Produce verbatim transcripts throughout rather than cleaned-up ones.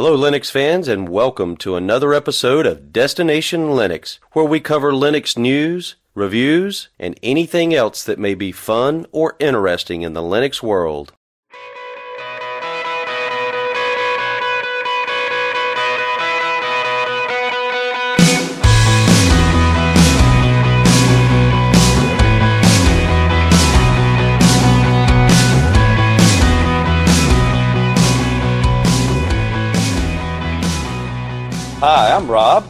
Hello, Linux fans, and welcome to another episode of Destination Linux, where we cover Linux news, reviews, and anything else that may be fun or interesting in the Linux world. Hi, I'm Rob.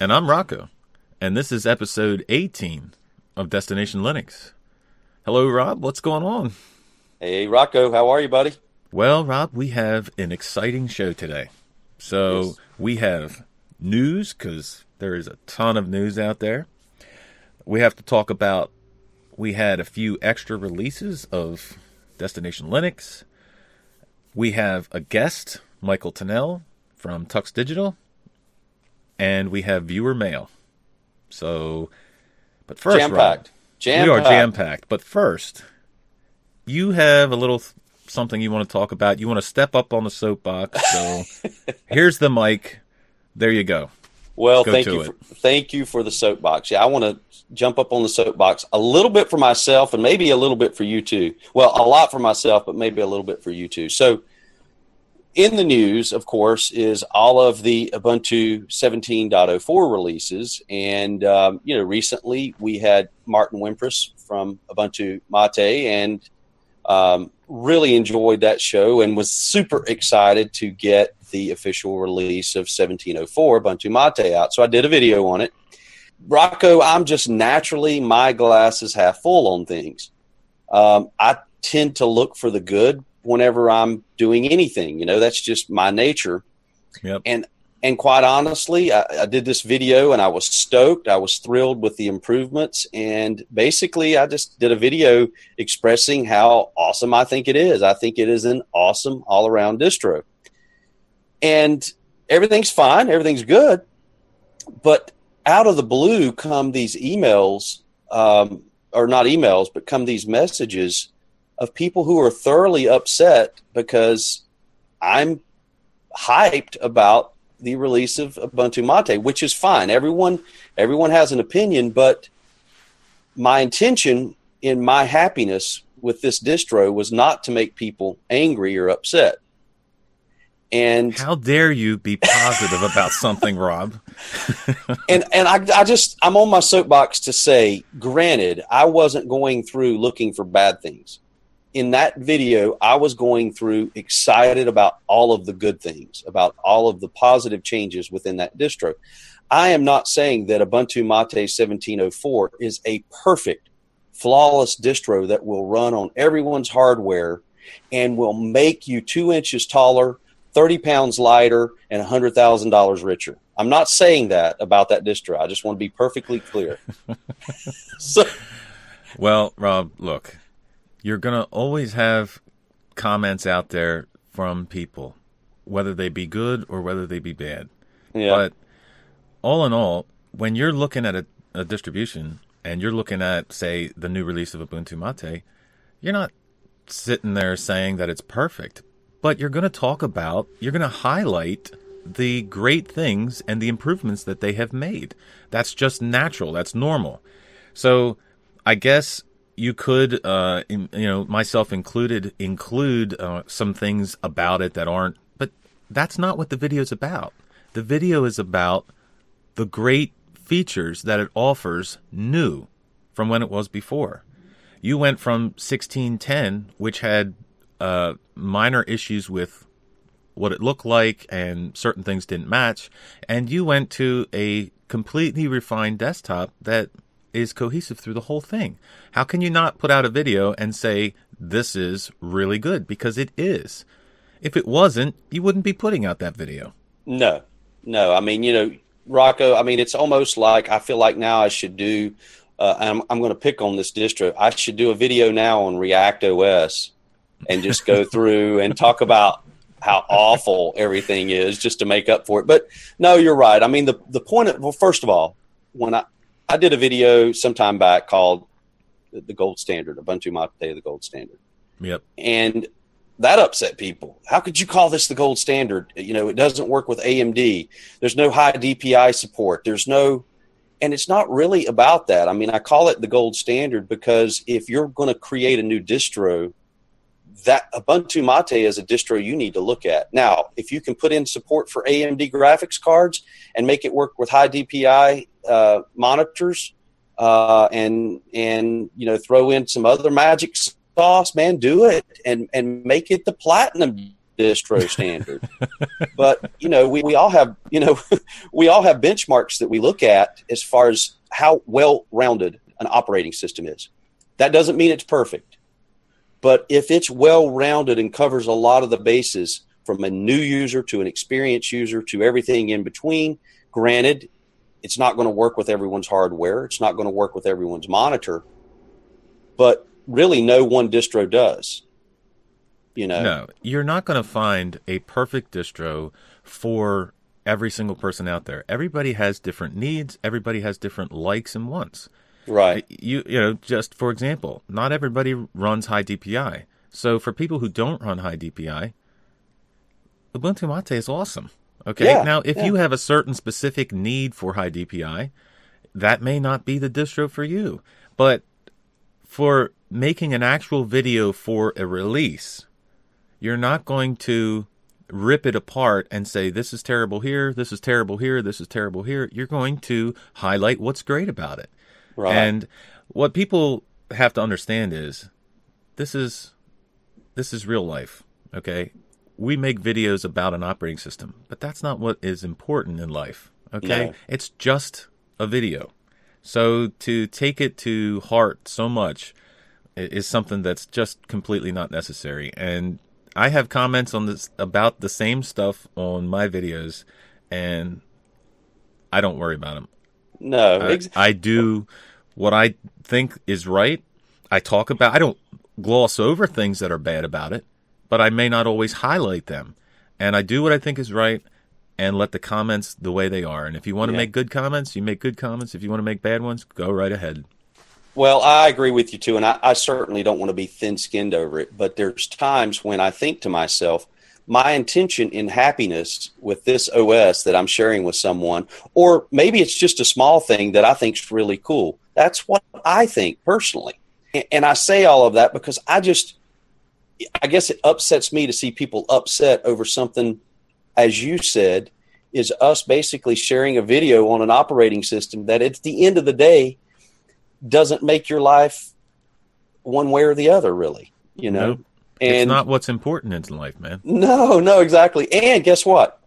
And I'm Rocco. And this is episode eighteen of Destination Linux. Hello, Rob. What's going on? Hey, Rocco. How are you, buddy? Well, Rob, we have an exciting show today. So yes. We have news, because there is a ton of news out there. We have to talk about, we had a few extra releases of Destination Linux. We have a guest, Michael Tunnell from Tux Digital. And we have viewer mail. So, but first, jam-packed. Rob, jam-packed. We are jam-packed. But first, you have a little th- something you want to talk about. You want to step up on the soapbox. So here's the mic. There you go. Well, go thank you. For, thank you for the soapbox. Yeah, I want to jump up on the soapbox a little bit for myself and maybe a little bit for you too. Well, a lot for myself, but maybe a little bit for you too. So, in the news, of course, is all of the Ubuntu seventeen point oh four releases. And, um, you know, recently we had Martin Wimpress from Ubuntu Mate and um, really enjoyed that show and was super excited to get the official release of seventeen point oh four Ubuntu Mate out. So I did a video on it. Rocco, I'm just naturally, my glass is half full on things. Um, I tend to look for the good whenever I'm doing anything, you know, that's just my nature. Yep. And, and quite honestly, I, I did this video and I was stoked. I was thrilled with the improvements. And basically I just did a video expressing how awesome I think it is. I think it is an awesome all around distro and everything's fine. Everything's good. But out of the blue come these emails, um, or not emails, but come these messages of people who are thoroughly upset because I'm hyped about the release of Ubuntu Mate, which is fine. Everyone, everyone has an opinion, but my intention in my happiness with this distro was not to make people angry or upset. And how dare you be positive about something, Rob? and and I, I just, I'm on my soapbox to say, granted, I wasn't going through looking for bad things. In that video, I was going through excited about all of the good things, about all of the positive changes within that distro. I am not saying that Ubuntu Mate seventeen point oh four is a perfect, flawless distro that will run on everyone's hardware and will make you two inches taller, thirty pounds lighter, and one hundred thousand dollars richer. I'm not saying that about that distro. I just want to be perfectly clear. so, Well, Rob, look. You're going to always have comments out there from people, whether they be good or whether they be bad. Yeah. But all in all, when you're looking at a, a distribution and you're looking at, say, the new release of Ubuntu Mate, you're not sitting there saying that it's perfect, but you're going to talk about, you're going to highlight the great things and the improvements that they have made. That's just natural. That's normal. So I guess you could, uh, in, you know, myself included, include uh, some things about it that aren't, but that's not what the video's about. The video is about the great features that it offers new from when it was before. You went from sixteen ten, which had uh, minor issues with what it looked like and certain things didn't match, and you went to a completely refined desktop that is cohesive through the whole thing. How can you not put out a video and say, this is really good? Because it is. If it wasn't, you wouldn't be putting out that video. No, no. I mean, you know, Rocco, I mean, it's almost like I feel like now I should do, uh, I'm, I'm going to pick on this distro. I should do a video now on React O S and just go through and talk about how awful everything is just to make up for it. But no, you're right. I mean, the, the point of, well, first of all, when I, I did a video sometime back called the Gold Standard, Ubuntu Mate, the Gold Standard. Yep. And that upset people. How could you call this the gold standard? You know, it doesn't work with A M D. There's no high D P I support. There's no, and it's not really about that. I mean, I call it the gold standard because if you're going to create a new distro, that Ubuntu Mate is a distro you need to look at. Now, if you can put in support for A M D graphics cards and make it work with high D P I uh, monitors uh, and, and you know, throw in some other magic sauce, man, do it and, and make it the platinum distro standard. But, you know, we, we all have, you know, we all have benchmarks that we look at as far as how well-rounded an operating system is. That doesn't mean it's perfect. But if it's well-rounded and covers a lot of the bases from a new user to an experienced user to everything in between, granted, it's not going to work with everyone's hardware. It's not going to work with everyone's monitor. But really, no one distro does. You know, no, you're not going to find a perfect distro for every single person out there. Everybody has different needs. Everybody has different likes and wants. Right. You you know, just for example, not everybody runs high D P I. So for people who don't run high D P I, Ubuntu Mate is awesome. Okay. Yeah, now, if yeah. you have a certain specific need for high D P I, that may not be the distro for you. But for making an actual video for a release, you're not going to rip it apart and say, this is terrible here, this is terrible here, this is terrible here. You're going to highlight what's great about it. Right. And what people have to understand is this is this is real life, okay? We make videos about an operating system, but that's not what is important in life, okay? No. It's just a video. So to take it to heart so much is something that's just completely not necessary. And I have comments on this about the same stuff on my videos, and I don't worry about them. No, I, I do what I think is right. I talk about, I don't gloss over things that are bad about it, but I may not always highlight them. And I do what I think is right and let the comments the way they are. And if you want to yeah. make good comments, you make good comments. If you want to make bad ones, go right ahead. Well, I agree with you too. And I, I certainly don't want to be thin-skinned over it, but there's times when I think to myself, my intention in happiness with this O S that I'm sharing with someone, or maybe it's just a small thing that I think is really cool. That's what I think personally. And I say all of that because I just, I guess it upsets me to see people upset over something, as you said, is us basically sharing a video on an operating system that at the end of the day doesn't make your life one way or the other, really, you know? Nope. And it's not what's important in life, man. No, no, exactly. And guess what?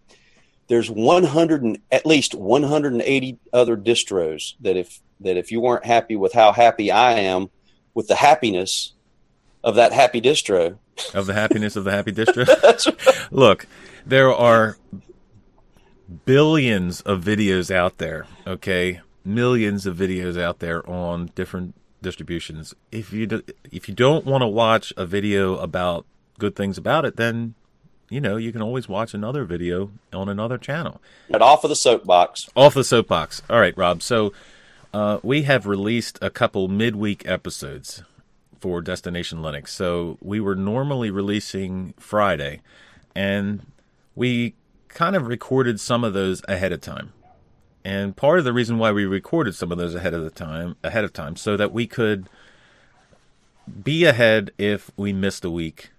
There's one hundred and, at least one hundred eighty other distros that if that if you weren't happy with how happy I am with the happiness of that happy distro. Of the happiness of the happy distro? That's right. Look, there are billions of videos out there, okay? Millions of videos out there on different distributions. If you do, if you don't want to watch a video about good things about it, then you know you can always watch another video on another channel. And off of the soapbox. Off the soapbox. All right, Rob. So uh, we have released a couple midweek episodes for Destination Linux. So we were normally releasing Friday, and we kind of recorded some of those ahead of time. And part of the reason why we recorded some of those ahead of the time, ahead of time, so that we could be ahead if we missed a week,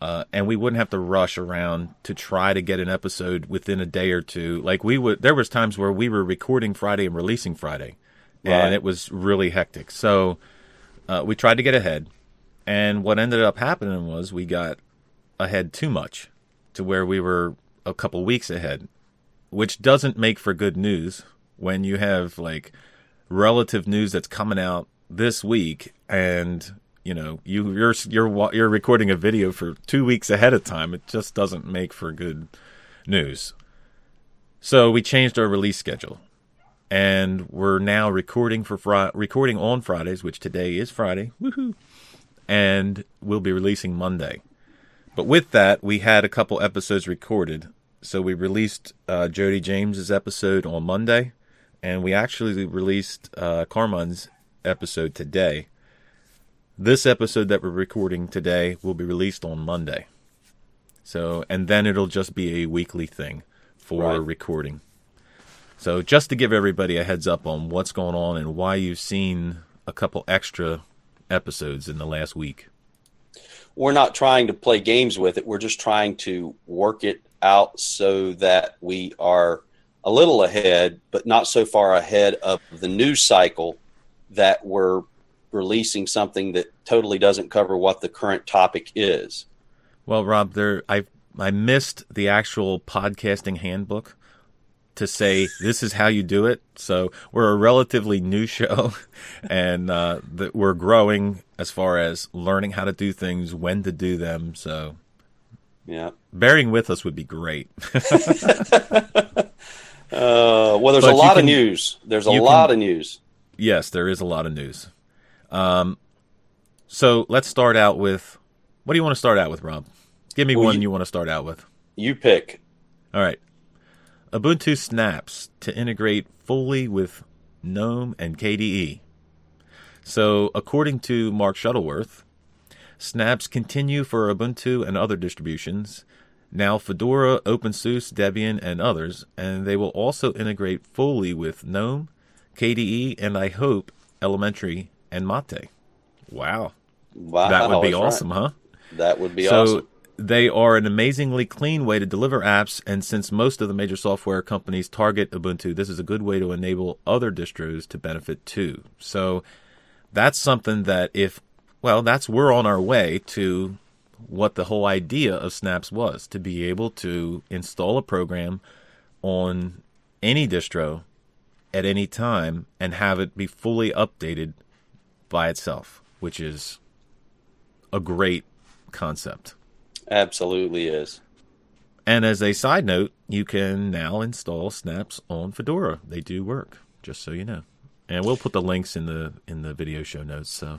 uh, and we wouldn't have to rush around to try to get an episode within a day or two. Like we would, there was times where we were recording Friday and releasing Friday, right. and it was really hectic. So uh, we tried to get ahead, and what ended up happening was we got ahead too much, to where we were a couple weeks ahead. Which doesn't make for good news when you have like relative news that's coming out this week, and you know you you're you're you're recording a video for two weeks ahead of time. It just doesn't make for good news. So we changed our release schedule, and we're now recording for fri- recording on Fridays, which today is Friday. Woohoo! And we'll be releasing Monday. But with that, we had a couple episodes recorded. So we released uh, Jody James's episode on Monday, and we actually released uh, Carmen's episode today. This episode that we're recording today will be released on Monday. So, and then it'll just be a weekly thing for right. recording. So just to give everybody a heads up on what's going on and why you've seen a couple extra episodes in the last week. We're not trying to play games with it. We're just trying to work it out so that we are a little ahead, but not so far ahead of the news cycle that we're releasing something that totally doesn't cover what the current topic is. Well, Rob, there I I missed the actual podcasting handbook to say this is how you do it. So we're a relatively new show, and uh, that we're growing as far as learning how to do things, when to do them. So yeah, bearing with us would be great. uh, well, there's but a lot can, of news. There's a lot can, of news. Yes, there is a lot of news. Um, so let's start out with, what do you want to start out with, Rob? Give me well, one you, you want to start out with. You pick. All right. Ubuntu snaps to integrate fully with GNOME and K D E. So, according to Mark Shuttleworth, snaps continue for Ubuntu and other distributions, now Fedora, OpenSUSE, Debian, and others, and they will also integrate fully with GNOME, K D E, and I hope Elementary and MATE. Wow. Wow. That would be awesome, right. huh? That would be so, awesome. They are an amazingly clean way to deliver apps, and since most of the major software companies target Ubuntu, this is a good way to enable other distros to benefit too. So that's something that if, well, that's we're on our way to what the whole idea of Snaps was, to be able to install a program on any distro at any time and have it be fully updated by itself, which is a great concept. Absolutely is. And as a side note, you can now install snaps on Fedora. They do work, just so you know. And we'll put the links in the in the video show notes. So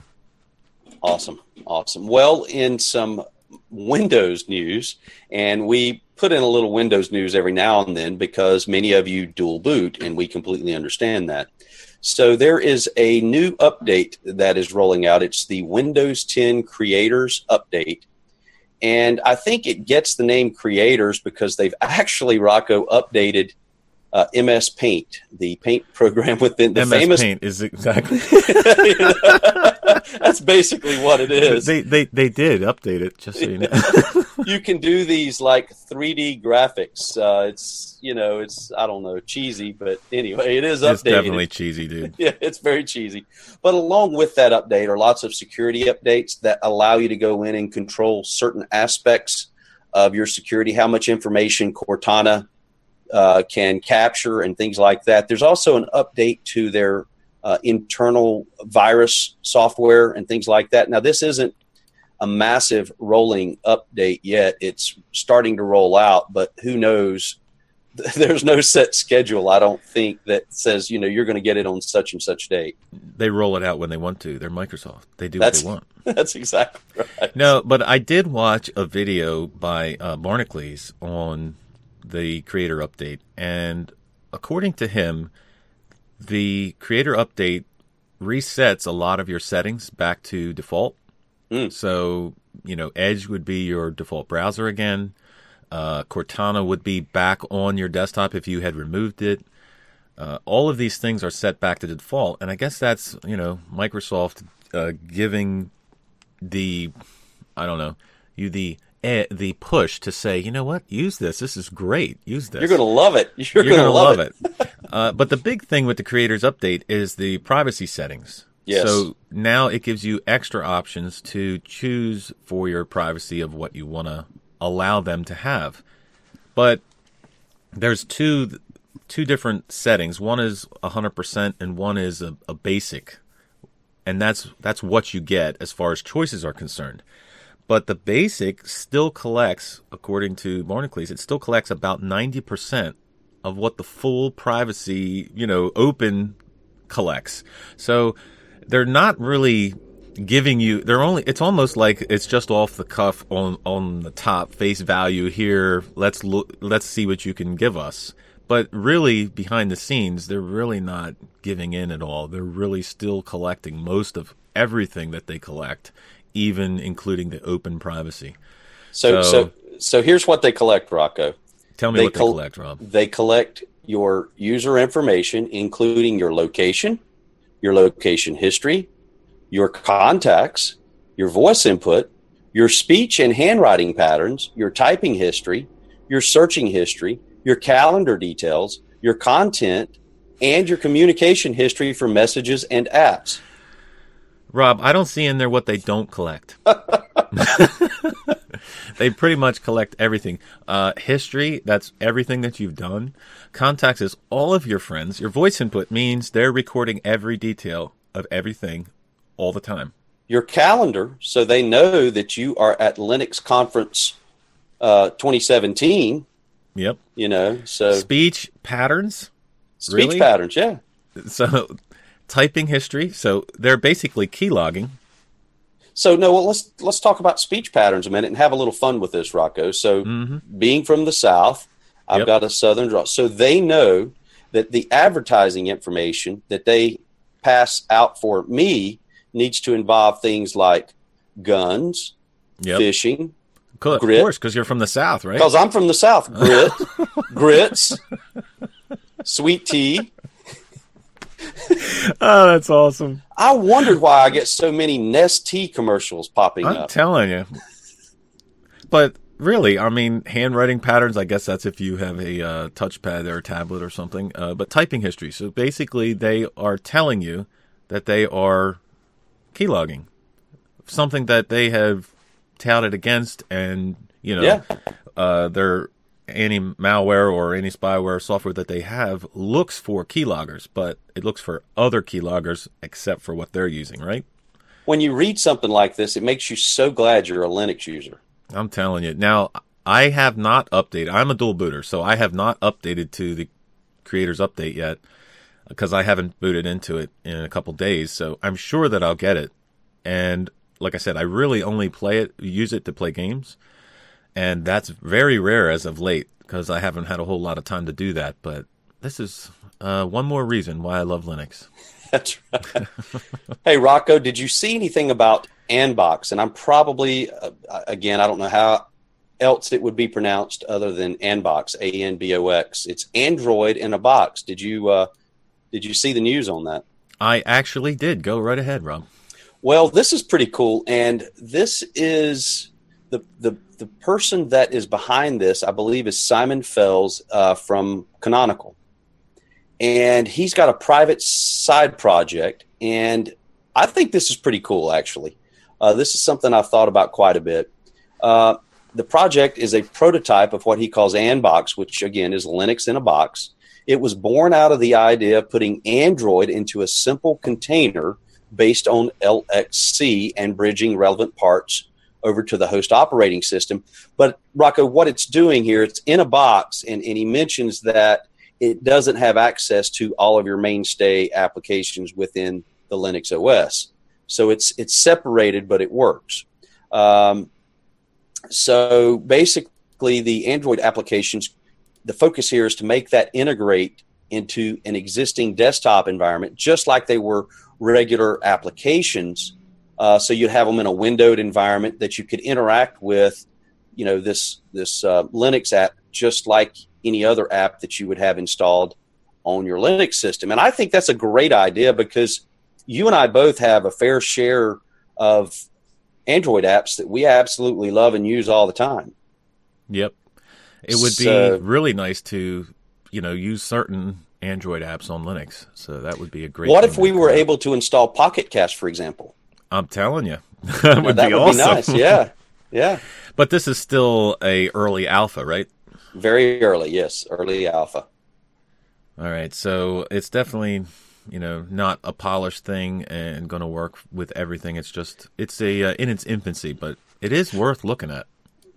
awesome, awesome. Well, in some Windows news, and we put in a little Windows news every now and then because many of you dual boot, and we completely understand that. So there is a new update that is rolling out. It's the Windows ten Creators Update. And I think it gets the name Creators because they've actually, Rocco, updated uh, M S Paint, the paint program within the M S famous... M S Paint is exactly... That's basically what it is. They, they, they did update it, just so you know. You can do these, like, three D graphics. Uh, it's, you know, it's, I don't know, cheesy, but anyway, it is updated. It's definitely cheesy, dude. Yeah, it's very cheesy. But along with that update are lots of security updates that allow you to go in and control certain aspects of your security, how much information Cortana uh, can capture and things like that. There's also an update to their uh, internal virus software and things like that. Now, this isn't a massive rolling update yet. It's starting to roll out, but who knows? There's no set schedule, I don't think, that says, you know, you're going to get it on such and such date. They roll it out when they want to. They're Microsoft. They do that's, what they want. That's exactly right. No, but I did watch a video by uh, Barnacles on the Creator Update, and according to him, the Creator Update resets a lot of your settings back to default. Mm. So, you know, Edge would be your default browser again. Uh, Cortana would be back on your desktop if you had removed it. Uh, all of these things are set back to the default. And I guess that's, you know, Microsoft uh, giving the, I don't know, you the eh, the push to say, you know what, use this. This is great. Use this. You're going to love it. You're, You're going to love it. it. uh, but the big thing with the Creators Update is the privacy settings. Yes. So now it gives you extra options to choose for your privacy of what you want to allow them to have. But there's two two different settings. One is one hundred percent and one is a, a basic. And that's that's what you get as far as choices are concerned. But the basic still collects, according to Barnacles, it still collects about ninety percent of what the full privacy, you know, open collects. So they're not really giving you, they're only, it's almost like it's just off the cuff on, on the top face value here. Let's look, let's see what you can give us. But really behind the scenes, they're really not giving in at all. They're really still collecting most of everything that they collect, even including the open privacy. So, so, so so here's what they collect, Rocco. Tell me they what they col- collect, Rob. They collect your user information, including your location, your location history, your contacts, your voice input, your speech and handwriting patterns, your typing history, your searching history, your calendar details, your content, and your communication history for messages and apps. Rob, I don't see in there what they don't collect. They pretty much collect everything. Uh, history, that's everything that you've done. Contacts is all of your friends. Your voice input means they're recording every detail of everything all the time. Your calendar, so they know that you are at Linux Conference uh, twenty seventeen. Yep. You know, so... Speech patterns? Speech really? patterns, yeah. So... Typing history, so they're basically key logging. So no, well, let's let's talk about speech patterns a minute and have a little fun with this, Rocco. So mm-hmm. being from the South, I've yep. got a Southern draw. So they know that the advertising information that they pass out for me needs to involve things like guns, yep. fishing, cool. grit. Of course, because you're from the South, right? Because I'm from the South. Grit, grits, sweet tea. Oh, that's awesome. I wondered why I get so many Nestea commercials popping I'm up. I'm telling you. But really, I mean, handwriting patterns, I guess that's if you have a uh, touchpad or a tablet or something. Uh, but typing history. So basically, they are telling you that they are keylogging. Something that they have touted against and, you know, yeah. uh, they're... any malware or any spyware software that they have looks for keyloggers, but it looks for other keyloggers except for what they're using, right? When you read something like this, it makes you so glad you're a Linux user. I'm telling you. Now, I have not updated. I'm a dual booter, so I have not updated to the creators update yet because I haven't booted into it in a couple days, so I'm sure that I'll get it. And like I said, I really only play it, use it to play games. And that's very rare as of late because I haven't had a whole lot of time to do that. But this is uh, one more reason why I love Linux. That's right. Hey, Rocco, did you see anything about Anbox? And I'm probably, uh, again, I don't know how else it would be pronounced other than Anbox, A N B O X. It's Android in a box. Did you uh, did you see the news on that? I actually did. Go right ahead, Rob. Well, this is pretty cool. And this is... The, the the person that is behind this, I believe, is Simon Fells uh, from Canonical. And he's got a private side project. And I think this is pretty cool, actually. Uh, this is something I've thought about quite a bit. Uh, the project is a prototype of what he calls Anbox, which, again, is Linux in a box. It was born out of the idea of putting Android into a simple container based on L X C and bridging relevant parts over to the host operating system. But Rocco, what it's doing here, it's in a box, and, and he mentions that it doesn't have access to all of your mainstay applications within the Linux O S. So it's it's separated, but it works. Um, so basically, the Android applications, the focus here is to make that integrate into an existing desktop environment, just like they were regular applications. Uh, so you'd have them in a windowed environment that you could interact with, you know, this this uh, Linux app just like any other app that you would have installed on your Linux system. And I think that's a great idea because you and I both have a fair share of Android apps that we absolutely love and use all the time. Yep. It would so, be really nice to, you know, use certain Android apps on Linux. So that would be a great. What if we were able to install Pocket Cast, for example? I'm telling you, that would, that be, would awesome. be nice. Yeah, yeah. But this is still a early alpha, right? Very early, yes, early alpha. All right, so it's definitely, you know, not a polished thing and going to work with everything. It's just it's a uh, in its infancy, but it is worth looking at.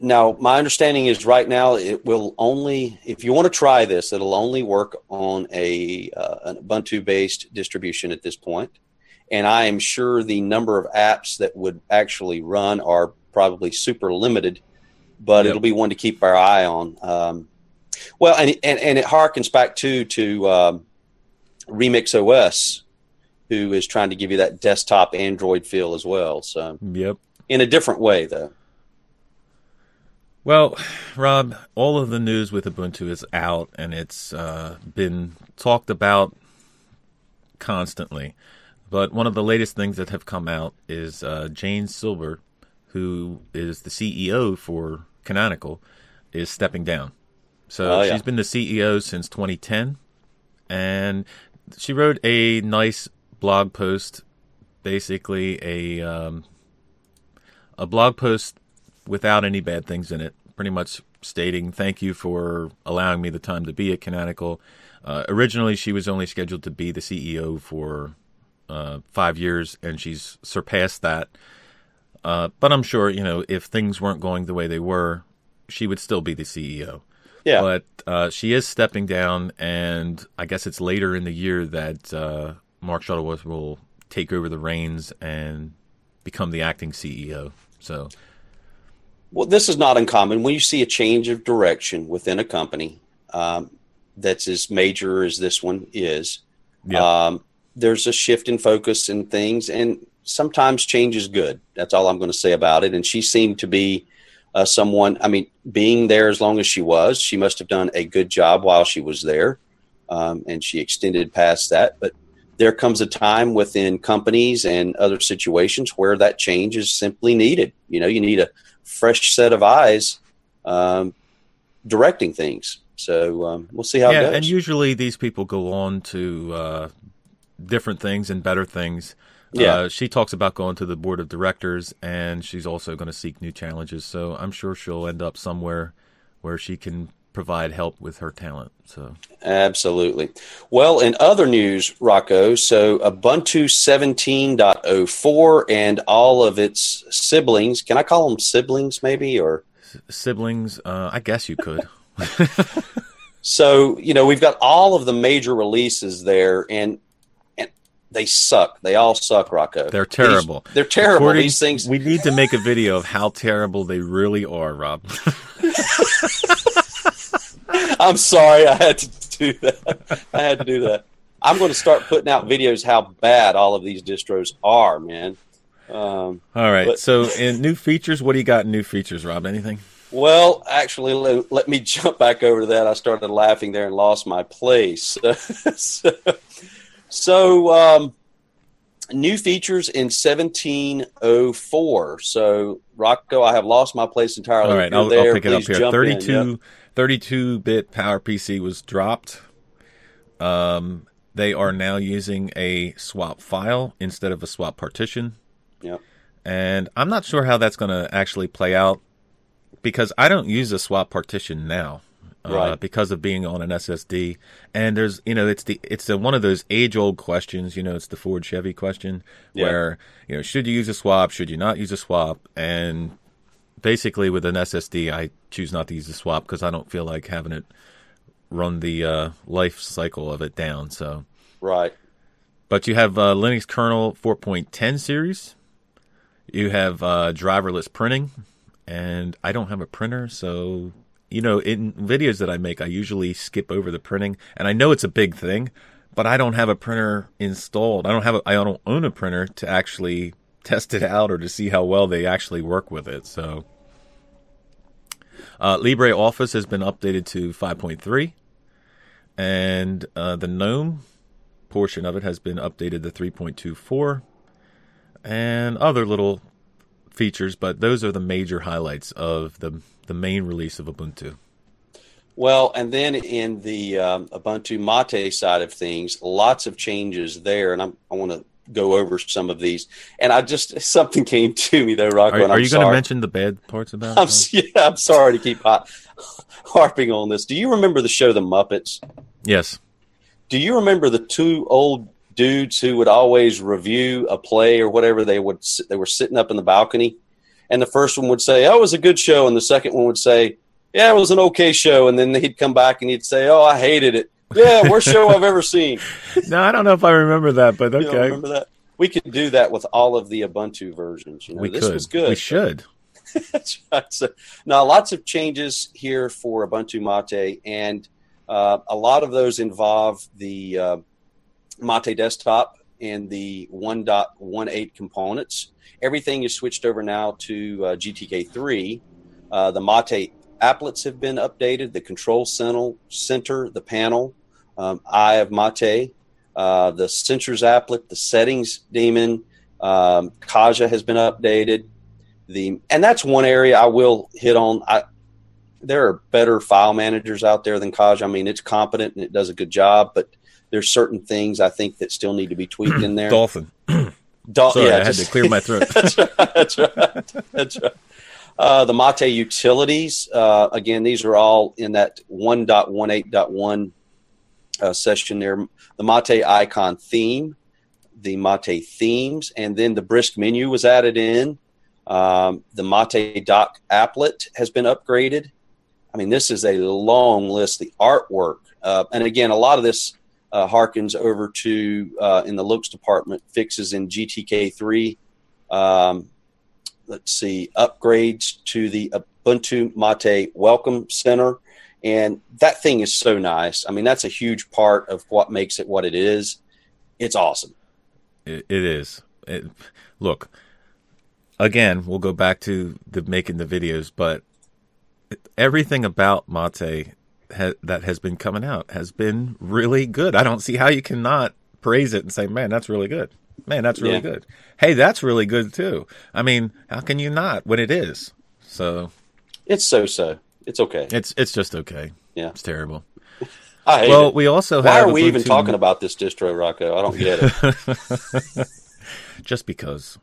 Now, my understanding is right now it will only, if you want to try this, it'll only work on a uh, an Ubuntu-based distribution at this point. And I am sure the number of apps that would actually run are probably super limited, but yep. it'll be one to keep our eye on. Um, well, and, and and it harkens back too to um, Remix O S, who is trying to give you that desktop Android feel as well. So, yep, in a different way though. Well, Rob, all of the news with Ubuntu is out, and it's uh, been talked about constantly. But one of the latest things that have come out is uh, Jane Silber, who is the C E O for Canonical, is stepping down. So oh, yeah. she's been the C E O since twenty ten, and she wrote a nice blog post, basically a um, a blog post without any bad things in it, pretty much stating, thank you for allowing me the time to be at Canonical. Uh, originally, she was only scheduled to be the C E O for uh, five years, and she's surpassed that. Uh, but I'm sure, you know, if things weren't going the way they were, she would still be the C E O. Yeah. But uh, she is stepping down, and I guess it's later in the year that uh, Mark Shuttleworth will take over the reins and become the acting C E O. So... Well, this is not uncommon. When you see a change of direction within a company um, that's as major as this one is, yeah. um, there's a shift in focus in things, and sometimes change is good. That's all I'm going to say about it. And she seemed to be uh, someone, I mean, being there as long as she was, she must have done a good job while she was there, um, and she extended past that. But there comes a time within companies and other situations where that change is simply needed. You know, you need a fresh set of eyes um, directing things. So um, we'll see how yeah, it goes. And usually these people go on to uh, different things and better things. Yeah. Uh, she talks about going to the board of directors, and she's also going to seek new challenges. So I'm sure she'll end up somewhere where she can provide help with her talent. So absolutely. Well, in other news, Rocco, so Ubuntu seventeen point oh four and all of its siblings, can I call them siblings maybe? Or S- siblings, uh, I guess you could. So, you know, we've got all of the major releases there, and and they suck. They all suck, Rocco. They're terrible. These, they're terrible, According, these things. We need to make a video of how terrible they really are, Rob. I'm sorry, I had to do that. I had to do that. I'm going to start putting out videos how bad all of these distros are, man. Um, all right. But, so, in new features, what do you got in new features, Rob? Anything? Well, actually, let, let me jump back over to that. I started laughing there and lost my place. so, so um, new features in seventeen oh four. So, Rocco, I have lost my place entirely. All right, I'll, there. I'll pick Please it up here. thirty-two. thirty-two bit PowerPC was dropped. Um, they are now using a swap file instead of a swap partition. Yep. And I'm not sure how that's going to actually play out, because I don't use a swap partition now uh, right. because of being on an S S D. And there's, you know, it's the it's the, one of those age old questions. You know, it's the Ford Chevy question yeah. where, you know, should you use a swap? Should you not use a swap? And basically, with an S S D, I choose not to use the swap because I don't feel like having it run the uh, life cycle of it down. So, right. But you have uh, Linux kernel four point ten series. You have uh, driverless printing, and I don't have a printer, so you know, in videos that I make, I usually skip over the printing, and I know it's a big thing, but I don't have a printer installed. I don't have. A, I don't own a printer to actually test it out or to see how well they actually work with it. So uh, LibreOffice has been updated to five point three, and uh, the GNOME portion of it has been updated to three point two four, and other little features, but those are the major highlights of the, the main release of Ubuntu. Well, and then in the um, Ubuntu Mate side of things, lots of changes there, and I'm, I want to go over some of these, and I just something came to me though, Rocco. Are, and I'm are you going to mention the bad parts about? I'm, yeah, I'm sorry to keep ha- harping on this. Do you remember the show The Muppets? Yes. Do you remember the two old dudes who would always review a play or whatever? They would they were sitting up in the balcony, and the first one would say, "Oh, it was a good show," and the second one would say, "Yeah, it was an okay show," and then he'd come back and he'd say, "Oh, I hated it." Yeah, worst show I've ever seen. No, I don't know if I remember that, but okay. You don't remember that? We could do that with all of the Ubuntu versions. You know, we this could. was good. We should. That's right. So, now, lots of changes here for Ubuntu Mate, and uh, a lot of those involve the uh, Mate desktop and the one point eighteen components. Everything is switched over now to uh, G T K three. Uh, the Mate applets have been updated, the control center, the panel, um, Eye of Mate, uh, the sensors applet, the settings daemon, um, Kaja has been updated. The And that's one area I will hit on. I, there are better file managers out there than Kaja. I mean, it's competent and it does a good job, but there's certain things I think that still need to be tweaked in there. Dolphin. Dol- Sorry, yeah, I just, had to clear my throat. That's right. That's right. That's right. Uh, the Mate utilities, uh, again, these are all in that one point eighteen point one uh, session there. The Mate icon theme, the Mate themes, and then the Brisk menu was added in. Um, the Mate doc applet has been upgraded. I mean, this is a long list. The artwork, uh, and again, a lot of this uh, harkens over to, uh, in the looks department, fixes in G T K three. Um, let's see, upgrades to the Ubuntu Mate Welcome Center. And that thing is so nice. I mean, that's a huge part of what makes it what it is. It's awesome. It, it is. It, look, again, we'll go back to the making the videos, but everything about Mate ha- that has been coming out has been really good. I don't see how you cannot praise it and say, man, that's really good. Man, that's really yeah. good. Hey, that's really good too. I mean, how can you not when it is? So it's so-so. It's okay. It's it's just okay. Yeah, it's terrible. I hate well, it. we also Why have. Why are we even talking m- about this distro, Rocco? I don't get it. Just because.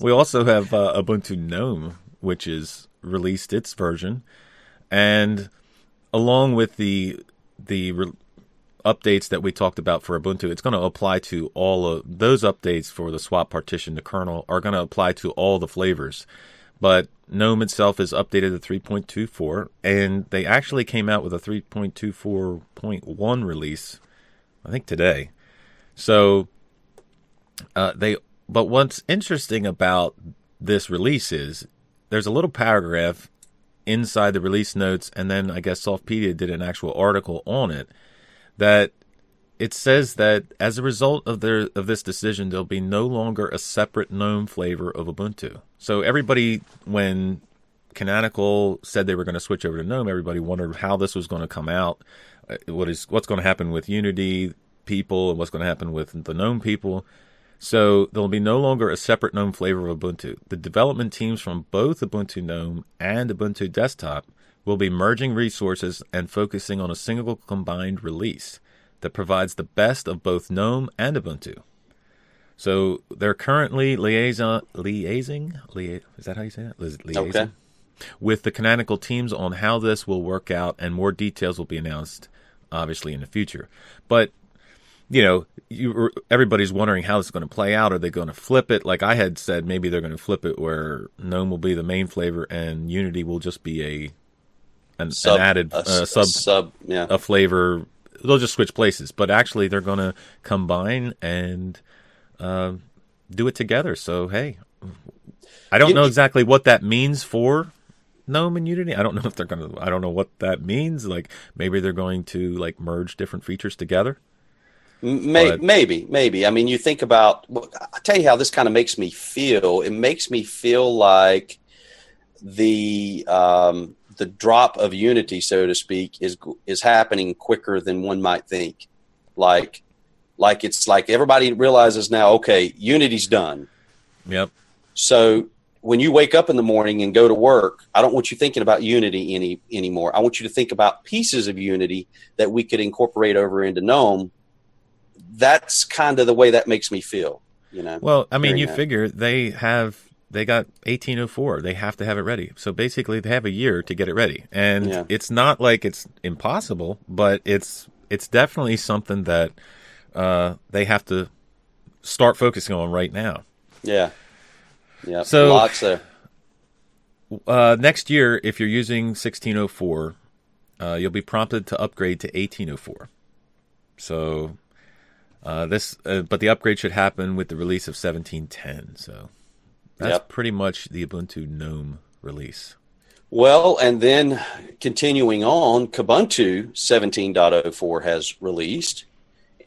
We also have uh, Ubuntu GNOME, which is released its version, and along with the the. Re- updates that we talked about for Ubuntu, it's going to apply to all of those updates for the swap partition to kernel are going to apply to all the flavors. But GNOME itself is updated to three point two four, and they actually came out with a three point two four point one release, I think today. So uh, they. But what's interesting about this release is there's a little paragraph inside the release notes, and then I guess Softpedia did an actual article on it, that it says that as a result of their of this decision, there'll be no longer a separate GNOME flavor of Ubuntu. So everybody, when Canonical said they were going to switch over to GNOME, everybody wondered how this was going to come out, what is what's going to happen with Unity people, and what's going to happen with the GNOME people. So there'll be no longer a separate GNOME flavor of Ubuntu. The development teams from both Ubuntu GNOME and Ubuntu Desktop will be merging resources and focusing on a single combined release that provides the best of both GNOME and Ubuntu. So they're currently liaison, liaising, lia, is that how you say that? Li- liaising? Okay. With the Canonical teams on how this will work out, and more details will be announced, obviously, in the future. But, you know, you, everybody's wondering how this is going to play out. Are they going to flip it? Like I had said, maybe they're going to flip it where GNOME will be the main flavor and Unity will just be a... An, sub, an added a, uh, sub, a, sub yeah. a flavor. They'll just switch places, but actually they're going to combine and uh, do it together. So, hey, I don't it, know exactly what that means for GNOME and Unity. I don't know if they're going to, I don't know what that means. Like maybe they're going to like merge different features together. May, but, maybe, maybe. I mean, you think about, I'll tell you how this kind of makes me feel. It makes me feel like the, um, the drop of Unity, so to speak, is is happening quicker than one might think. Like, like it's like everybody realizes now, okay, Unity's done. Yep. So when you wake up in the morning and go to work, I don't want you thinking about Unity any anymore. I want you to think about pieces of Unity that we could incorporate over into GNOME. That's kind of the way that makes me feel. You know. Well, I mean, you that. figure they have. They got eighteen oh four. They have to have it ready. So basically, they have a year to get it ready. And yeah. it's not like it's impossible, but it's it's definitely something that uh, they have to start focusing on right now. Yeah. Yeah. So lots there. Uh, next year, if you're using sixteen oh four, uh, you'll be prompted to upgrade to eighteen oh four. So uh, this, uh, but the upgrade should happen with the release of seventeen ten. So. That's yep. pretty much the Ubuntu GNOME release. Well, and then continuing on, Kubuntu seventeen oh four has released.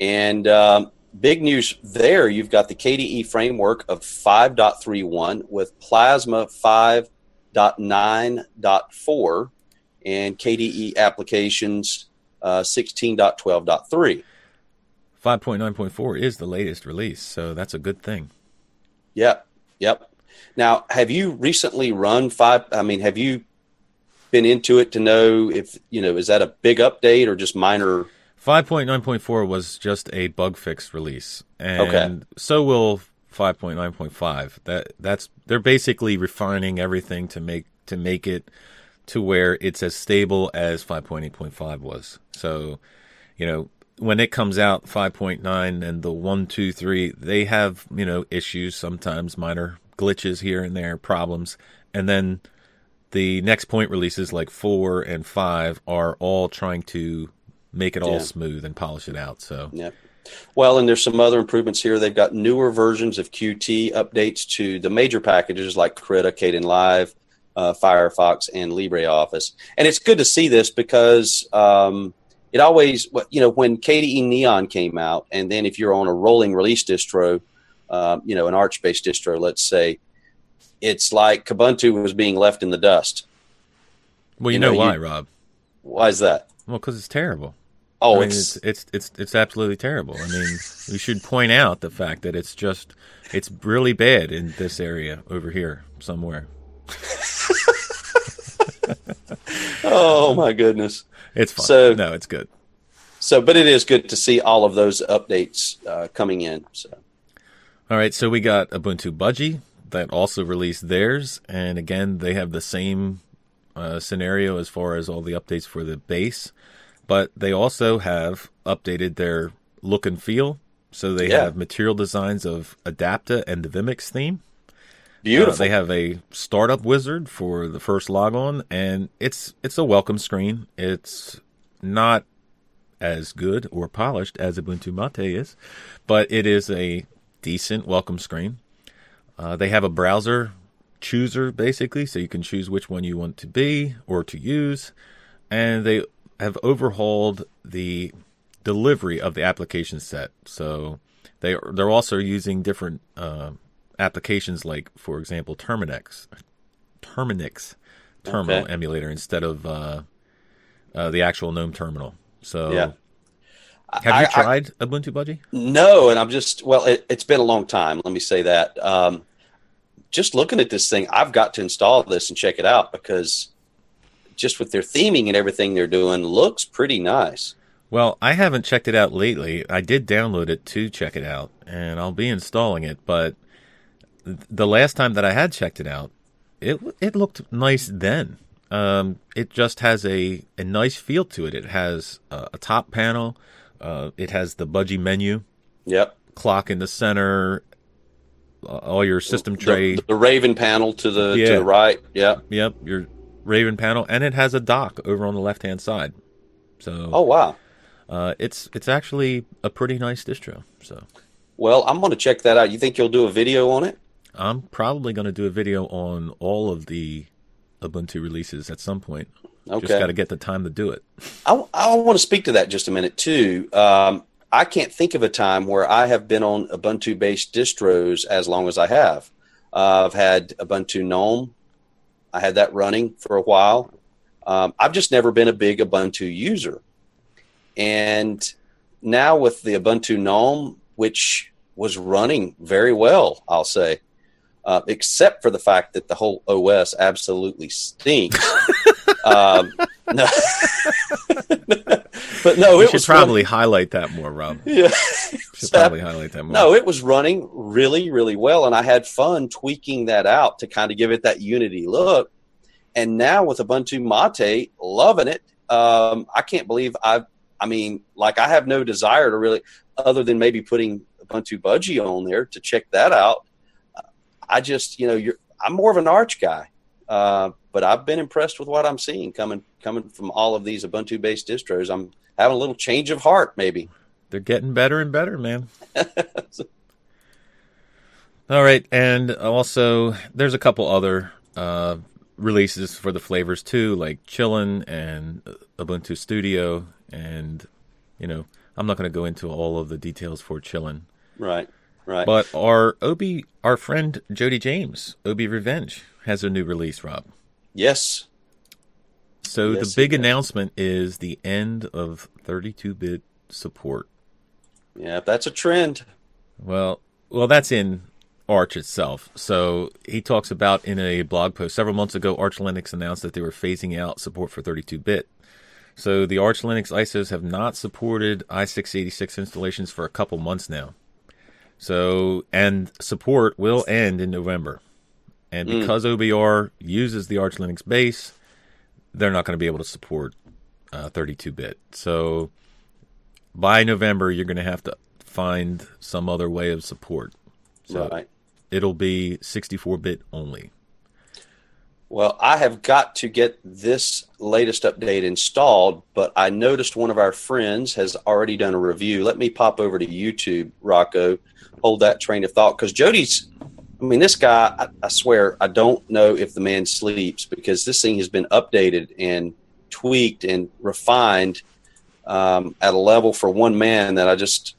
And um, big news there, you've got the K D E framework of five point three one with Plasma five point oh nine point four and K D E applications uh, sixteen point twelve point three. five point nine point four is the latest release, so that's a good thing. Yep, yep. Now, have you recently run five? I mean, have you been into it to know if, you know, is that a big update or just minor? five point nine point four was just a bug fix release, and okay. so will five point nine point five. That that's they're basically refining everything to make to make it to where it's as stable as five point eight point five was. So, you know, when it comes out, five point nine and the one, two, three, they have, you know, issues sometimes, minor glitches here and there, problems, and then the next point releases like four and five are all trying to make it all yeah. smooth and polish it out. So yeah. Well, and there's some other improvements here. They've got newer versions of Qt, updates to the major packages like Krita, Kden Live, uh, Firefox, and LibreOffice. And it's good to see this because um, it always, you know, when K D E Neon came out, and then if you're on a rolling release distro, um, you know, an Arch-based distro, let's say, it's like Kubuntu was being left in the dust. Well, you, you know, know why, you, Rob? Why is that? Well, because it's terrible. Oh, I mean, it's, it's it's it's it's absolutely terrible. I mean, we should point out the fact that it's just it's really bad in this area over here somewhere. Oh my goodness! It's fine. So, no, it's good. So, but it is good to see all of those updates uh, coming in. So, all right. So we got Ubuntu Budgie that also released theirs, and again, they have the same uh, scenario as far as all the updates for the base. But they also have updated their look and feel. So they yeah. have material designs of Adapta and the Vimix theme. Beautiful. Uh, they have a startup wizard for the first logon, and it's it's a welcome screen. It's not as good or polished as Ubuntu Mate is, but it is a decent welcome screen. Uh, they have a browser chooser, basically, so you can choose which one you want to be or to use. And they have overhauled the delivery of the application set. So they, they're also using different uh, applications like, for example, Terminix, Terminix terminal okay. emulator instead of uh, uh, the actual GNOME terminal. So yeah. have I, you tried I, Ubuntu Budgie? No, and I'm just, well, it, it's been a long time. Let me say that. Um, just looking at this thing, I've got to install this and check it out because just with their theming and everything they're doing, looks pretty nice. Well, I haven't checked it out lately. I did download it to check it out, and I'll be installing it. But the last time that I had checked it out, it it looked nice then. Um, it just has a, a nice feel to it. It has a, a top panel. Uh, it has the Budgie menu. Yep. Clock in the center. All your system tray. The, the Raven panel to the, yeah. to the right. Yep. Yep. Your Raven panel, and it has a dock over on the left-hand side. So, oh wow, uh, it's it's actually a pretty nice distro. So, well, I'm going to check that out. You think you'll do a video on it? I'm probably going to do a video on all of the Ubuntu releases at some point. Okay, just got to get the time to do it. I, I want to speak to that just a minute too. Um, I can't think of a time where I have been on Ubuntu-based distros as long as I have. Uh, I've had Ubuntu GNOME. I had that running for a while. Um, I've just never been a big Ubuntu user. And now with the Ubuntu GNOME, which was running very well, I'll say, uh, except for the fact that the whole O S absolutely stinks. um, no. But no, we it should was probably running. highlight that more, Rob. Yeah. should so, probably highlight that more. No, it was running really, really well, and I had fun tweaking that out to kind of give it that Unity look. And now with Ubuntu Mate, loving it. Um, I can't believe I've, I mean, like I have no desire to really, other than maybe putting Ubuntu Budgie on there to check that out. I just, you know, you're, I'm more of an Arch guy. Uh, but I've been impressed with what I'm seeing coming coming from all of these Ubuntu-based distros. I'm having a little change of heart, maybe. They're getting better and better, man. All right, and also there's a couple other uh, releases for the flavors too, like Chillin' and Ubuntu Studio, and you know I'm not going to go into all of the details for Chillin'. Right. Right. But our Obi, our friend Jody James, Obi Revenge, has a new release, Rob. Yes. So yes, the big announcement is the end of thirty-two bit support. Yeah, that's a trend. Well, well, that's in Arch itself. So he talks about in a blog post several months ago, Arch Linux announced that they were phasing out support for thirty-two bit. So the Arch Linux I S Os have not supported i six eighty-six installations for a couple months now. So, and support will end in November. And because mm. O B R uses the Arch Linux base, they're not going to be able to support uh, thirty-two bit. So by November, you're going to have to find some other way of support. So right. It'll be sixty-four bit only. Well, I have got to get this latest update installed, but I noticed one of our friends has already done a review. Let me pop over to YouTube, Rocco, hold that train of thought, because Jody's... I mean, this guy, I, I swear, I don't know if the man sleeps, because this thing has been updated and tweaked and refined um, at a level for one man that I just,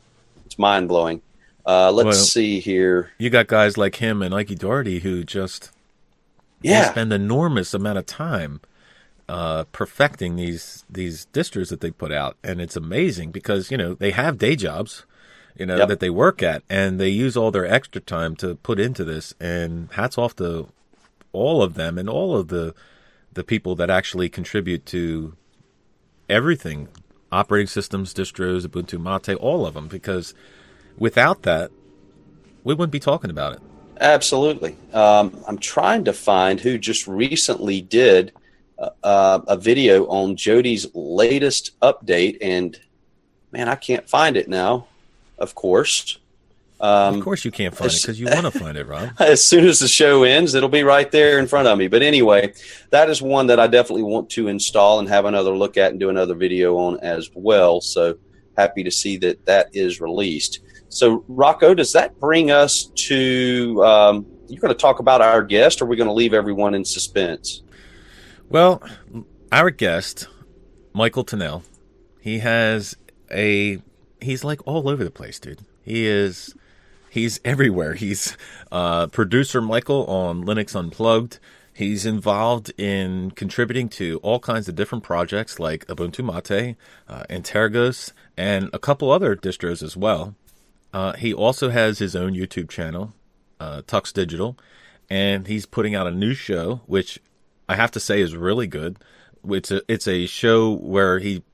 it's mind-blowing. Uh, let's well, see here. You got guys like him and Ike Doherty who just yeah. spend an enormous amount of time uh, perfecting these these distros that they put out. And it's amazing because, you know, they have day jobs. You know, yep. that they work at, and they use all their extra time to put into this, and hats off to all of them and all of the the people that actually contribute to everything, operating systems, distros, Ubuntu Mate, all of them, because without that, we wouldn't be talking about it. Absolutely. Um, I'm trying to find who just recently did uh, a video on Jody's latest update, and, man, I can't find it now. Of course. Um, of course you can't find it because you want to find it, Rob. As soon as the show ends, it'll be right there in front of me. But anyway, that is one that I definitely want to install and have another look at and do another video on as well. So happy to see that that is released. So, Rocco, does that bring us to um, – you're going to talk about our guest, or are we going to leave everyone in suspense? Well, our guest, Michael Tunnell, he has a – he's like all over the place, dude. He is, he's everywhere. He's uh, producer Michael on Linux Unplugged. He's involved in contributing to all kinds of different projects like Ubuntu Mate, uh, Antergos, and a couple other distros as well. Uh, he also has his own YouTube channel, uh, Tux Digital, and he's putting out a new show, which I have to say is really good. It's a, it's a show where he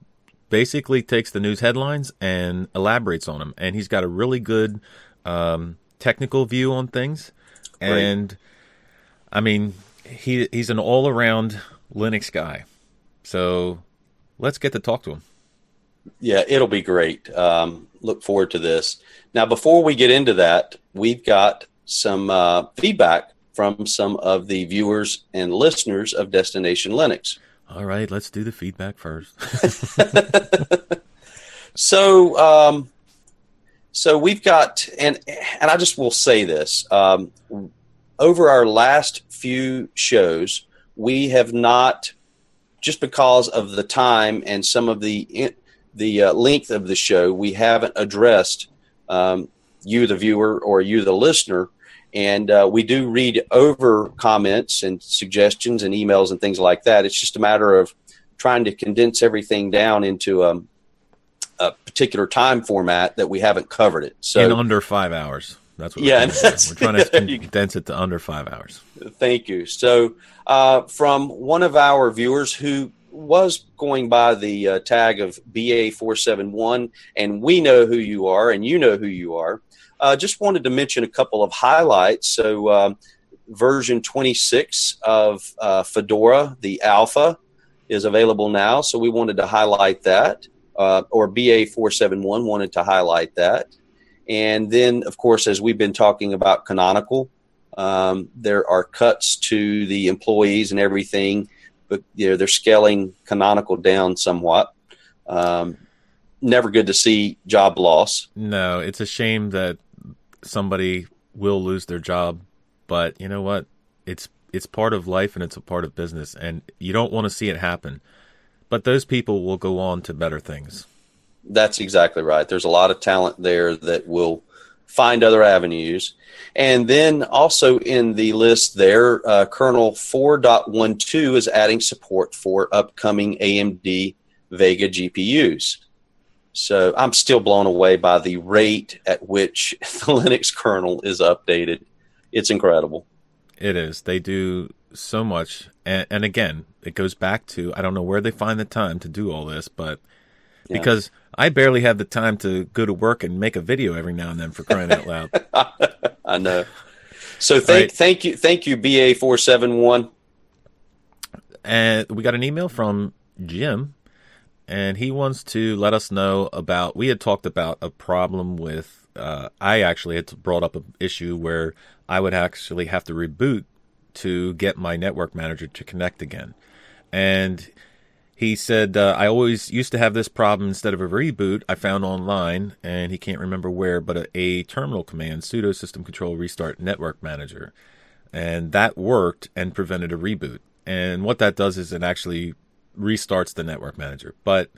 basically takes the news headlines and elaborates on them. And he's got a really good um, technical view on things. And, right. I mean, he he's an all-around Linux guy. So let's get to talk to him. Yeah, it'll be great. Um, look forward to this. Now, before we get into that, we've got some uh, feedback from some of the viewers and listeners of Destination Linux. All right, let's do the feedback first. so, um, so we've got, and and I just will say this: um, over our last few shows, we have not, just because of the time and some of the the uh, length of the show, we haven't addressed um, you, the viewer, or you, the listener. And uh, we do read over comments and suggestions and emails and things like that. It's just a matter of trying to condense everything down into um, a particular time format that we haven't covered it. So in under five hours. That's what yeah, we're, trying that's, to we're trying to condense it to under five hours. Thank you. So uh, from one of our viewers who was going by the uh, tag of B A four seven one, and we know who you are and you know who you are, Uh, just wanted to mention a couple of highlights. So um, version twenty-six of uh, Fedora, the alpha, is available now. So we wanted to highlight that, uh, or B A four seven one wanted to highlight that. And then, of course, as we've been talking about Canonical, um, there are cuts to the employees and everything, but you know, they're scaling Canonical down somewhat. Um, never good to see job loss. No, it's a shame that somebody will lose their job, but you know what? It's it's part of life and it's a part of business, and you don't want to see it happen. But those people will go on to better things. That's exactly right. There's a lot of talent there that will find other avenues. And then also in the list there, uh, kernel four point twelve is adding support for upcoming A M D Vega G P Us. So I'm still blown away by the rate at which the Linux kernel is updated. It's incredible. It is. They do so much. And, and again, it goes back to, I don't know where they find the time to do all this, but yeah. Because I barely have the time to go to work and make a video every now and then, for crying out loud. I know. So thank right. thank you. Thank you, B A four seven one. And we got an email from Jim. And he wants to let us know about, we had talked about a problem with, uh, I actually had brought up an issue where I would actually have to reboot to get my network manager to connect again. And he said, uh, I always used to have this problem instead of a reboot I found online, and he can't remember where, but a, a terminal command, sudo system control restart network manager. And that worked and prevented a reboot. And what that does is it actually restarts the network manager, but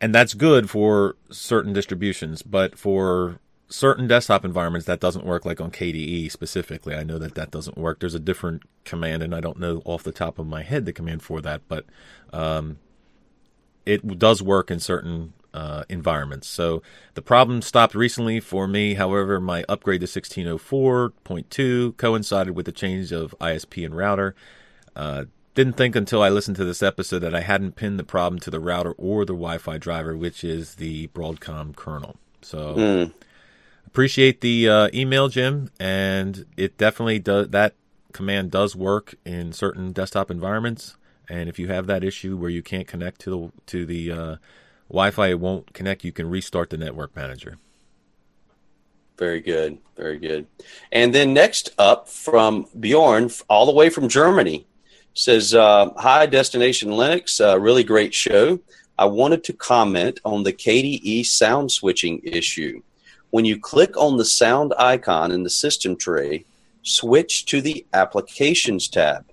and that's good for certain distributions, but for certain desktop environments that doesn't work, like on K D E specifically. I know that that doesn't work. There's a different command, and I don't know off the top of my head the command for that, but um, it does work in certain uh, environments. So the problem stopped recently for me. However, my upgrade to sixteen oh four point two coincided with the change of I S P and router. Uh, Didn't think until I listened to this episode that I hadn't pinned the problem to the router or the Wi-Fi driver, which is the Broadcom kernel. So mm. appreciate the uh, email, Jim. And it definitely does. That command does work in certain desktop environments. And if you have that issue where you can't connect to the, to the uh, Wi-Fi, it won't connect. You can restart the network manager. Very good. Very good. And then next up from Bjorn, all the way from Germany. Says, uh, hi, Destination Linux, uh, really great show. I wanted to comment on the K D E sound switching issue. When you click on the sound icon in the system tray, switch to the Applications tab.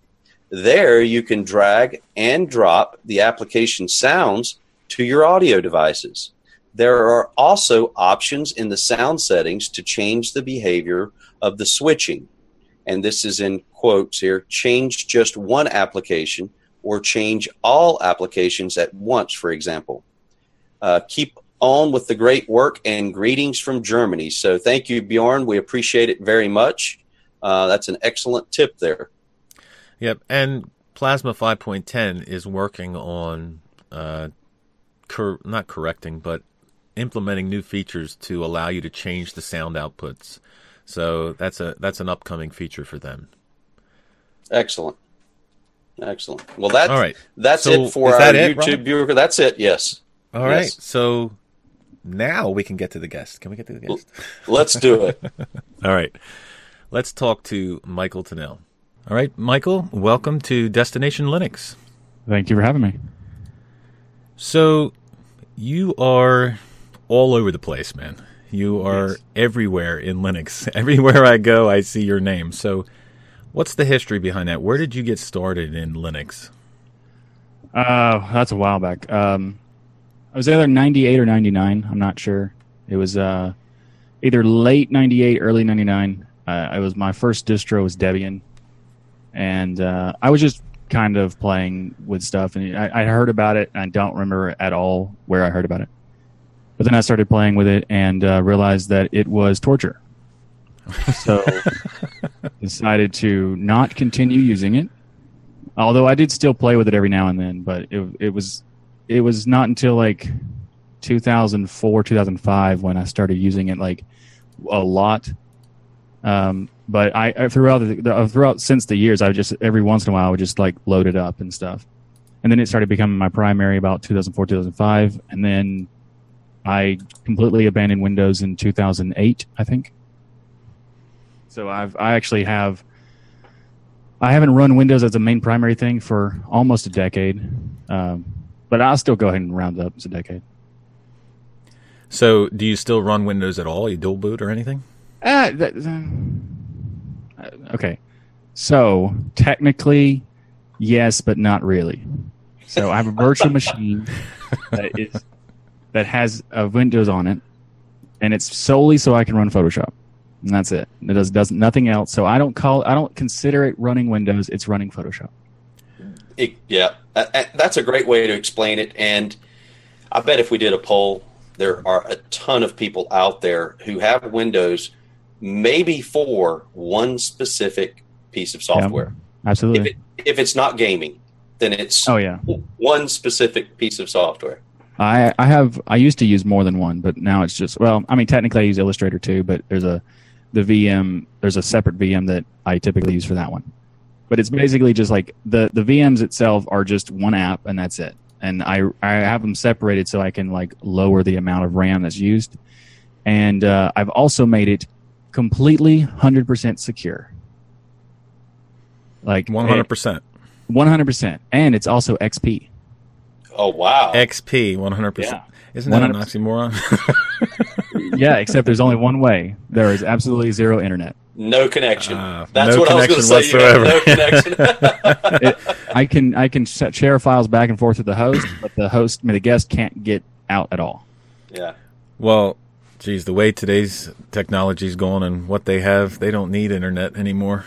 There you can drag and drop the application sounds to your audio devices. There are also options in the sound settings to change the behavior of the switching. And this is in quotes here, change just one application or change all applications at once, for example. Uh, keep on with the great work and greetings from Germany. So thank you, Bjorn. We appreciate it very much. Uh, that's an excellent tip there. Yep, and Plasma five point ten is working on, uh, cor- not correcting, but implementing new features to allow you to change the sound outputs. So that's a that's an upcoming feature for them. Excellent, excellent. Well, that's all right. That's so it for our that it, YouTube viewer. That's it. Yes. All yes. right. So now we can get to the guest. Can we get to the guest? Let's do it. All right. Let's talk to Michael Tunnell. All right, Michael. Welcome to Destination Linux. Thank you for having me. So you are all over the place, man. You are yes. everywhere in Linux. Everywhere I go, I see your name. So what's the history behind that? Where did you get started in Linux? Uh, that's a while back. Um, I was either ninety-eight or ninety-nine. I'm not sure. It was uh, either late ninety-eight, early ninety-nine. Uh, it was my first distro was Debian. And uh, I was just kind of playing with stuff. And I, I heard about it. And I don't remember at all where I heard about it. But then I started playing with it and uh, realized that it was torture. So decided to not continue using it. Although I did still play with it every now and then, but it it was it was not until like two thousand four, two thousand five when I started using it like a lot. Um, but I, I throughout the, throughout since the years, I would just every once in a while I would just like load it up and stuff. And then it started becoming my primary about two thousand four, two thousand five, and then I completely abandoned Windows in two thousand eight, I think. So I've I actually have I haven't run Windows as a main primary thing for almost a decade, um, but I'll still go ahead and round it up as a decade. So do you still run Windows at all? You dual boot or anything? Uh, that, uh, okay. So technically, yes, but not really. So I have a virtual machine that is. that has a Windows on it, and it's solely so I can run Photoshop, and that's it. It does does nothing else. So I don't call I don't consider it running Windows. It's running Photoshop. It, yeah, that's a great way to explain it. And I bet if we did a poll, there are a ton of people out there who have Windows, maybe for one specific piece of software. Yeah, absolutely. If, it, if it's not gaming, then it's oh, yeah. one specific piece of software. I, I have I used to use more than one, but now it's just well, I mean technically I use Illustrator too, but there's a the V M there's a separate V M that I typically use for that one. But it's basically just like the, the V Ms itself are just one app and that's it. And I I have them separated so I can like lower the amount of RAM that's used. And uh, I've also made it completely one hundred percent secure. Like one hundred percent. It, one hundred percent. And it's also X P. Oh, wow. X P, one hundred percent. Yeah. Isn't that one hundred percent. An oxymoron? Yeah, except there's only one way. There is absolutely zero internet. No connection. Uh, That's no what connection I was going to say. Whatsoever. No connection. it, I can I can share files back and forth with the host, but the host, I mean, the guest can't get out at all. Yeah. Well, geez, the way today's technology's going and what they have, they don't need internet anymore.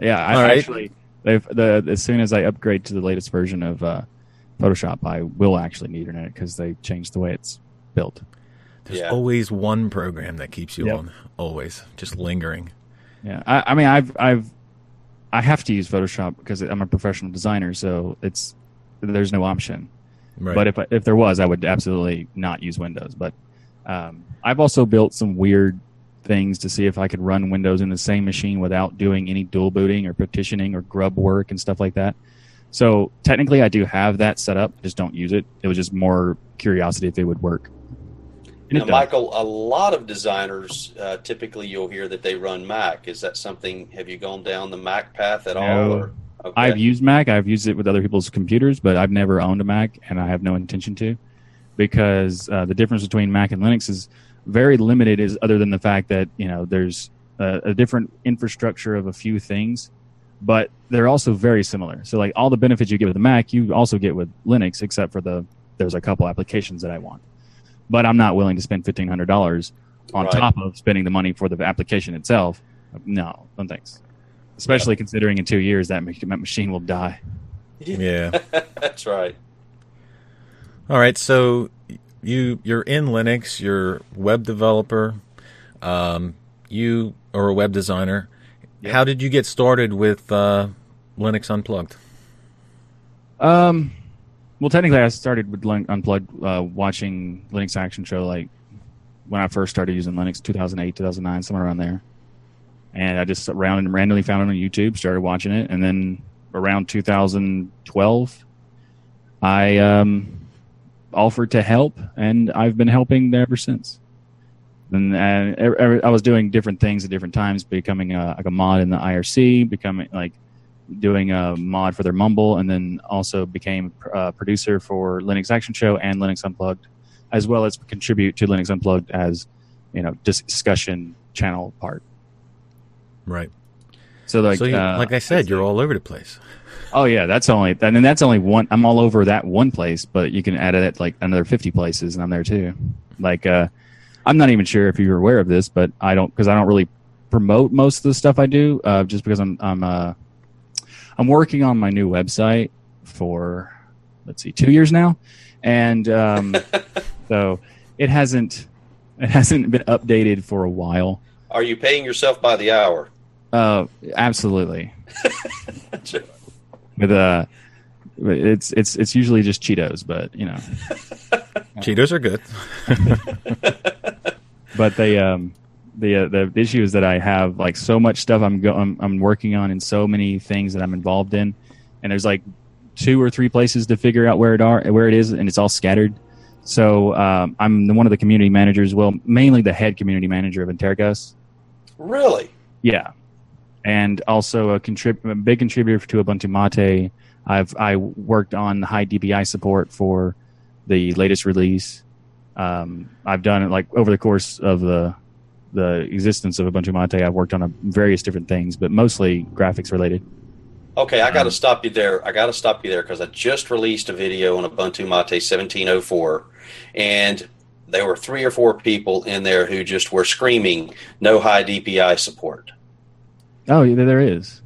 Yeah, I right. actually, the, as soon as I upgrade to the latest version of uh, Photoshop, I will actually need internet because they changed the way it's built. There's yeah. always one program that keeps you yep. on, always, just lingering. Yeah, I, I mean, I've, I've, I have to use Photoshop because I'm a professional designer, so it's there's no option. Right. But if I, if there was, I would absolutely not use Windows. But um, I've also built some weird things to see if I could run Windows in the same machine without doing any dual booting or partitioning or grub work and stuff like that. So technically, I do have that set up. Just don't use it. It was just more curiosity if it would work. Now, Michael, a lot of designers, uh, typically you'll hear that they run Mac. Is that something, have you gone down the Mac path at no. all? Or, okay. I've used Mac. I've used it with other people's computers, but I've never owned a Mac, and I have no intention to because uh, the difference between Mac and Linux is very limited is other than the fact that, you know, there's a, a different infrastructure of a few things, but they're also very similar. So, like, all the benefits you get with the Mac, you also get with Linux, except for the there's a couple applications that I want. But I'm not willing to spend fifteen hundred dollars on right. top of spending the money for the application itself. No, no thanks. Especially yeah. considering in two years that machine will die. Yeah, that's right. All right, so you you're in Linux. You're a web developer. Um, you are a web designer. Yep. How did you get started with uh, Linux Unplugged? Um. Well, technically, I started with Linux Unplugged uh, watching Linux Action Show, like when I first started using Linux, two thousand eight, two thousand nine, somewhere around there. And I just around randomly found it on YouTube, started watching it, and then around two thousand twelve, I um, offered to help, and I've been helping there ever since. And uh, I was doing different things at different times, becoming a, like a mod in the I R C, becoming like. doing a mod for their Mumble, and then also became a producer for Linux Action Show and Linux Unplugged, as well as contribute to Linux Unplugged as, you know, discussion channel part. Right. So like, so you, uh, like I said, you're all over the place. Oh yeah, that's only, I mean, that's only one. I'm all over that one place, but you can add it at like another fifty places, and I'm there too. Like, uh, I'm not even sure if you're aware of this, but I don't, because I don't really promote most of the stuff I do, uh, just because I'm, I'm, uh, I'm working on my new website for, let's see, two years now, and um, so it hasn't it hasn't been updated for a while. Are you paying yourself by the hour? Uh, absolutely. With uh, it's it's it's usually just Cheetos, but you know, Cheetos are good. But they um. The uh, the issue is that I have like so much stuff I'm, go- I'm I'm working on and so many things that I'm involved in, and there's like two or three places to figure out where it are where it is, and it's all scattered. So um, I'm one of the community managers, well, mainly the head community manager of Antergos. Really? Yeah, and also a, contrib- a big contributor to Ubuntu Mate. I've I worked on high D P I support for the latest release. Um, I've done it like over the course of the. the existence of Ubuntu Mate. I've worked on a, various different things, but mostly graphics related. Okay, I got to um, stop you there. I got to stop you there because I just released a video on Ubuntu Mate seventeen oh four, and there were three or four people in there who just were screaming, no high D P I support. Oh, yeah, there is.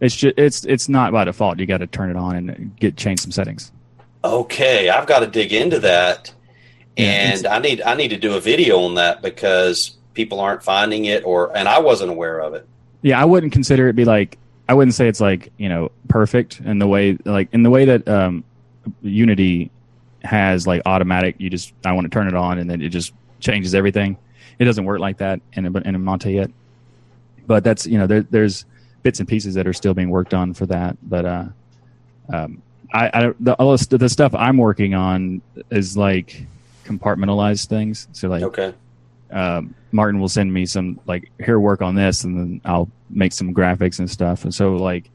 It's just, it's it's not by default. You got to turn it on and get change some settings. Okay, I've got to dig into that, and yeah, I need I need to do a video on that because people aren't finding it, or and I wasn't aware of it. Yeah, I wouldn't consider it be like I wouldn't say it's like you know perfect in the way like in the way that um, Unity has like automatic. You just I want to turn it on and then it just changes everything. It doesn't work like that in a, in a Mate yet, but that's you know there, there's. bits and pieces that are still being worked on for that, but uh, um, I, I the, all the stuff I'm working on is like compartmentalized things. So like, okay, um, Martin will send me some like here work on this, and then I'll make some graphics and stuff. And so like,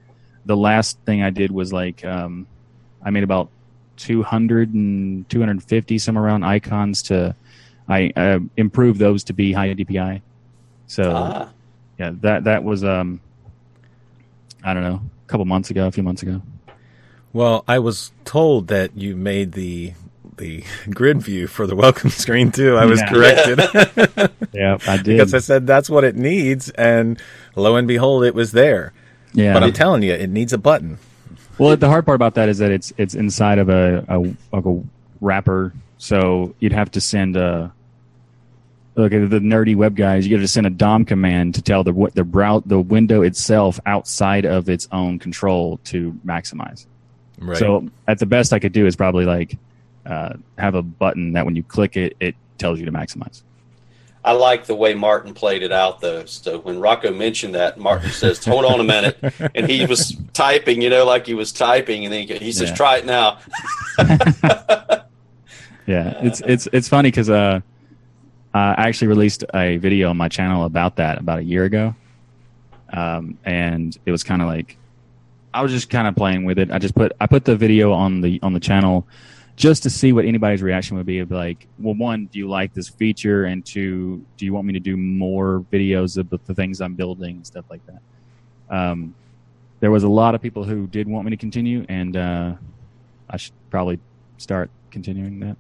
the last thing I did was like um, I made about two hundred and two hundred fifty some around icons to I uh, improved those to be high D P I. So ah. yeah, that that was. Um, I don't know, a couple months ago, a few months ago. Well, I was told that you made the the grid view for the welcome screen, too. I was yeah. corrected. Yeah, I did. Because I said that's what it needs, and lo and behold, it was there. Yeah, but I'm telling you, it needs a button. Well, the hard part about that is that it's it's inside of a, a, like a wrapper, so you'd have to send a... Look at the nerdy web guys. You got to send a D O M command to tell the what the brow, the window itself outside of its own control to maximize. Right. So at the best I could do is probably like uh, have a button that when you click it, it tells you to maximize. I like the way Martin played it out though. So when Rocco mentioned that, Martin says, "Hold on a minute," and he was typing, you know, like he was typing, and then he, he says, yeah. "Try it now." Yeah, it's it's it's funny because. Uh, Uh, I actually released a video on my channel about that about a year ago. Um, and it was kind of like, I was just kind of playing with it. I just put, I put the video on the, on the channel just to see what anybody's reaction would be. It'd be like, well, one, do you like this feature? And two, do you want me to do more videos of the, the things I'm building and stuff like that? Um, there was a lot of people who did want me to continue, and uh, I should probably start continuing that.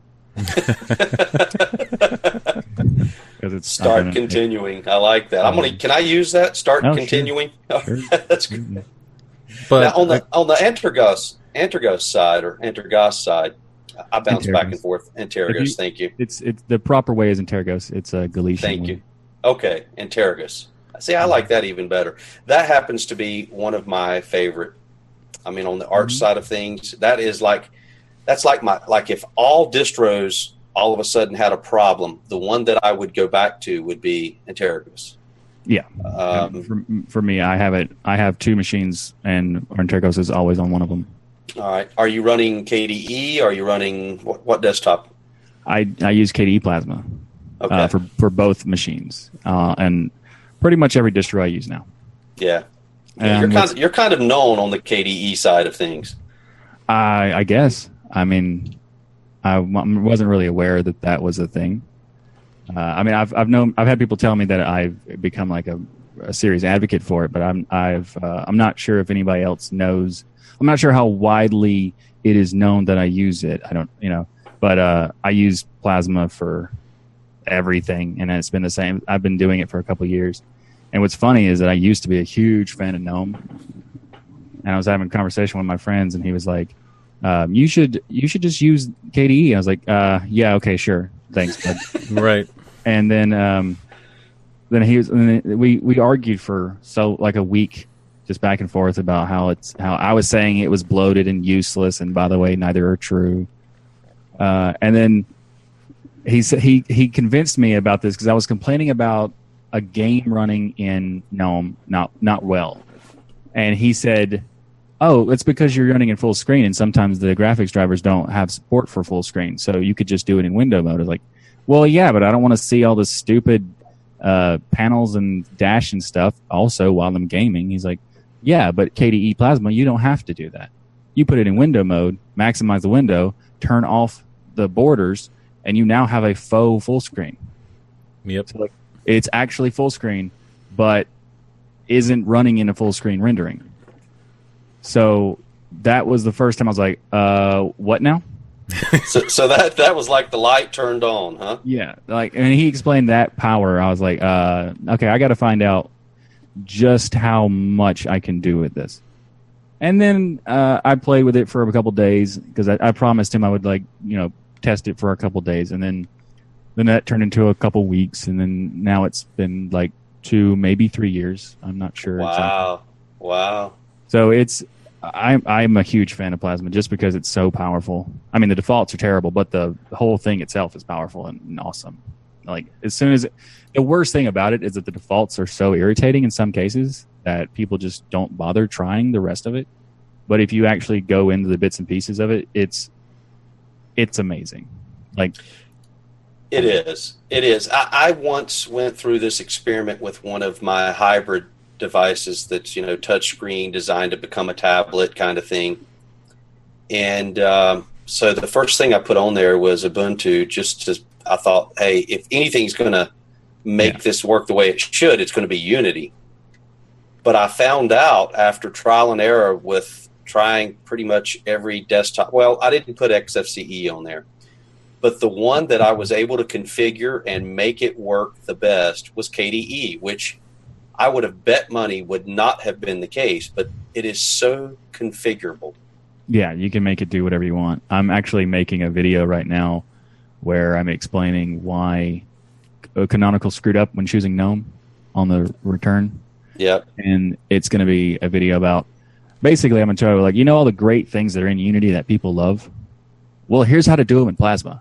It's start gonna, continuing. It, I like that. I'm um, gonna. Can I use that? Start oh, continuing. Sure. Sure. That's good. But now on the I, on the Antergos Antergos side or Antergos side, I bounce Antergos. back and forth. Antergos. You, thank you. It's it's the proper way is Antergos. It's a Galician. Thank one. you. Okay, Antergos. See, I like that even better. That happens to be one of my favorite. I mean, on the Arch mm-hmm. side of things, that is like. That's like my like if all distros all of a sudden had a problem, the one that I would go back to would be Antergos. Yeah, um, for, for me, I have it. I have two machines, and Antergos is always on one of them. All right. Are you running K D E? Are you running what, what desktop? I I use K D E Plasma okay. uh, for for both machines, uh, and pretty much every distro I use now. Yeah, um, you're kind of, you're kind of known on the K D E side of things. I I guess. I mean, I wasn't really aware that that was a thing. Uh, I mean, I've I've known I've had people tell me that I've become like a, a serious advocate for it, but I'm I've uh, I'm not sure if anybody else knows. I'm not sure how widely it is known that I use it. I don't, you know, but uh, I use Plasma for everything, and it's been the same. I've been doing it for a couple of years, and what's funny is that I used to be a huge fan of GNOME, and I was having a conversation with my friends, and he was like. Um, you should you should just use K D E. I was like, uh, yeah, okay, sure, thanks, bud. Right. And then um, then he was and then we, we argued for so like a week, just back and forth about how it's how I was saying it was bloated and useless, and by the way, neither are true. Uh, and then he he he convinced me about this because I was complaining about a game running in GNOME not not well, and he said. Oh, it's because you're running in full screen, and sometimes the graphics drivers don't have support for full screen, so you could just do it in window mode. It's like, well, yeah, but I don't want to see all the stupid uh, panels and dash and stuff also while I'm gaming. He's like, yeah, but K D E Plasma, you don't have to do that. You put it in window mode, maximize the window, turn off the borders, and you now have a faux full screen. Yep. So it's actually full screen, but isn't running in a full screen rendering. So that was the first time I was like, uh, what now? so, so that that was like the light turned on, huh? Yeah, like, and he explained that power. I was like, uh, okay, I got to find out just how much I can do with this. And then uh, I played with it for a couple days because I, I promised him I would, like, you know, test it for a couple days, and then then that turned into a couple weeks, and then now it's been like two, maybe three years. I'm not sure. Wow, exactly. Wow. So it's. I'm I'm a huge fan of Plasma just because it's so powerful. I mean, the defaults are terrible, but the whole thing itself is powerful and, and awesome. Like, as soon as it, the worst thing about it is that the defaults are so irritating in some cases that people just don't bother trying the rest of it. But if you actually go into the bits and pieces of it, it's it's amazing. Like, it is. It is. I, I once went through this experiment with one of my hybrid devices that's, you know, touchscreen designed to become a tablet kind of thing. And um, so the first thing I put on there was Ubuntu just to, I thought, hey, if anything's going to make yeah. this work the way it should, it's going to be Unity. But I found out after trial and error with trying pretty much every desktop. Well, I didn't put X F C E on there. But the one that I was able to configure and make it work the best was K D E, which I would have bet money would not have been the case, but it is so configurable. Yeah, you can make it do whatever you want. I'm actually making a video right now where I'm explaining why Canonical screwed up when choosing GNOME on the return. Yep. And it's going to be a video about, basically I'm going to tell you, like, you know all the great things that are in Unity that people love? Well, here's how to do them in Plasma.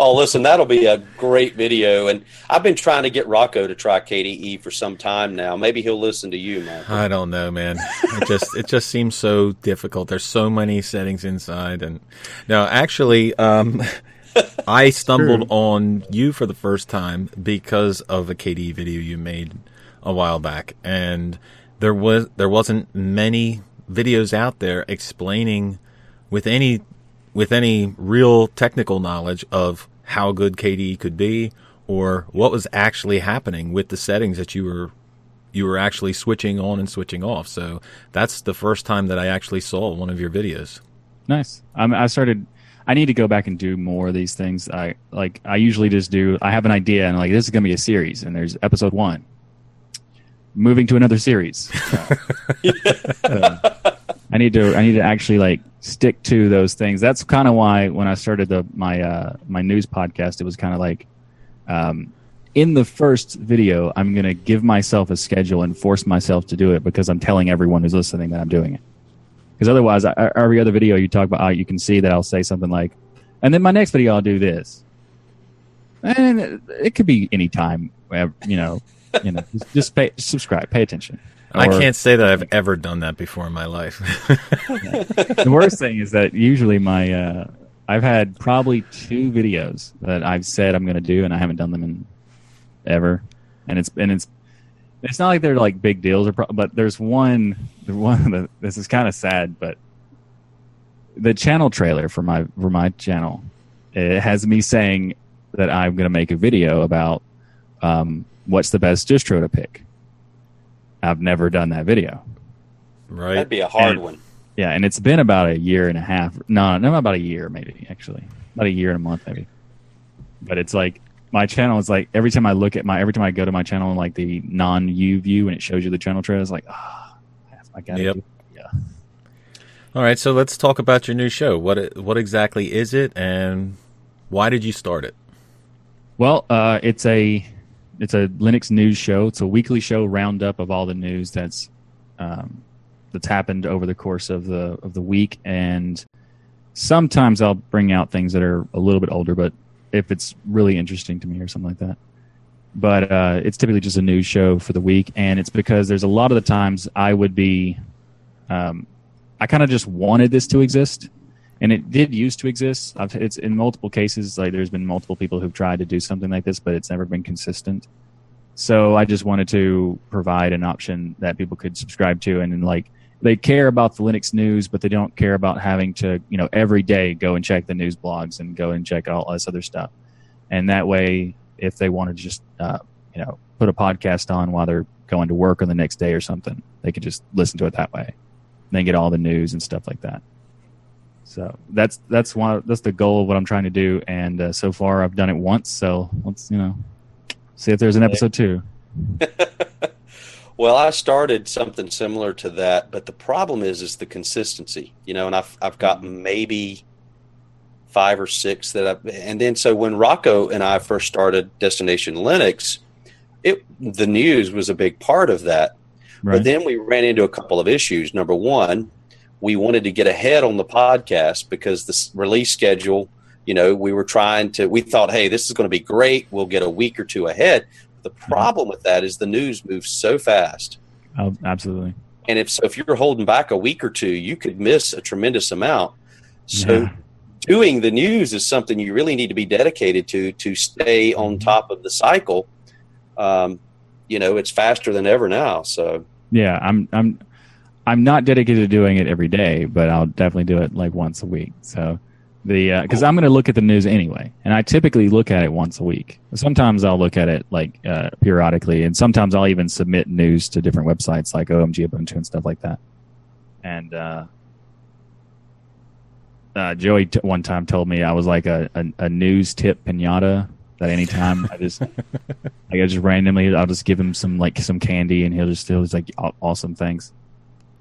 Oh, listen, that'll be a great video. And I've been trying to get Rocco to try K D E for some time now. Maybe he'll listen to you, Michael. I don't know, man. It just it just seems so difficult. There's so many settings inside. And no, actually, um, I stumbled on you for the first time because of a K D E video you made a while back. And there was there wasn't many videos out there explaining with any with any real technical knowledge of how good K D E could be or what was actually happening with the settings that you were you were actually switching on and switching off. So that's the first time that I actually saw one of your videos. Nice. Um, I started I need to go back and do more of these things. I like I usually just do I have an idea and I'm like, this is going to be a series, and there's episode one. Moving to another series. Uh, uh, I need to I need to actually like stick to those things. That's kind of why when I started the my uh, my news podcast, it was kind of like um, in the first video, I'm going to give myself a schedule and force myself to do it because I'm telling everyone who's listening that I'm doing it. Because otherwise, I, every other video you talk about, uh, you can see that I'll say something like, and then my next video I'll do this, and it, it could be any time, you know, you know, just, just pay, subscribe, pay attention. Or, I can't say that I've ever done that before in my life. The worst thing is that usually my uh, I've had probably two videos that I've said I'm going to do and I haven't done them in ever. And it's and it's it's not like they're like big deals or pro- but there's one the one that, this is kind of sad, but the channel trailer for my for my channel, it has me saying that I'm going to make a video about um, what's the best distro to pick. I've never done that video. Right. That'd be a hard and, one. Yeah, and it's been about a year and a half. No, no, about a year maybe, actually. About a year and a month maybe. But it's like my channel is like every time I look at my every time I go to my channel and like the non you view and it shows you the channel trail, it's like, ah, oh, I gotta yep. do it. Yeah. All right, so let's talk about your new show. What what exactly is it and why did you start it? Well, uh, it's a It's a Linux news show. It's a weekly show roundup of all the news that's um, that's happened over the course of the of the week. And sometimes I'll bring out things that are a little bit older, but if it's really interesting to me or something like that. But uh, it's typically just a news show for the week, and it's because there's a lot of the times I would be, um, I kind of just wanted this to exist, and it did used to exist. I've, it's in multiple cases, like there's been multiple people who've tried to do something like this, but it's never been consistent. So I just wanted to provide an option that people could subscribe to, and, and like they care about the Linux news, but they don't care about having to, you know, every day go and check the news blogs and go and check all this other stuff. And that way, if they want to just, uh, you know, put a podcast on while they're going to work on the next day or something, they can just listen to it that way. And then get all the news and stuff like that. So that's that's one that's the goal of what I'm trying to do, and uh, so far I've done it once. So let's you know see if there's an episode two. Well, I started something similar to that, but the problem is is the consistency, you know. And I've I've got maybe five or six that I've, and then so when Rocco and I first started Destination Linux, it the news was a big part of that. Right. But then we ran into a couple of issues. Number one, we wanted to get ahead on the podcast because the release schedule, you know, we were trying to, we thought, hey, this is going to be great. We'll get a week or two ahead. The problem with that is the news moves so fast. Oh, absolutely. And if so, if you're holding back a week or two, you could miss a tremendous amount. So yeah. Doing the news is something you really need to be dedicated to, to stay on top of the cycle. Um, you know, it's faster than ever now. So yeah, I'm, I'm, I'm not dedicated to doing it every day, but I'll definitely do it like once a week. So the because uh, I'm going to look at the news anyway, and I typically look at it once a week. Sometimes I'll look at it like uh, periodically, and sometimes I'll even submit news to different websites like O M G Ubuntu and stuff like that. And uh, uh, Joey t- one time told me I was like a, a, a news tip pinata. That anytime I just like I just randomly I'll just give him some like some candy, and he'll just he'll just like awesome things.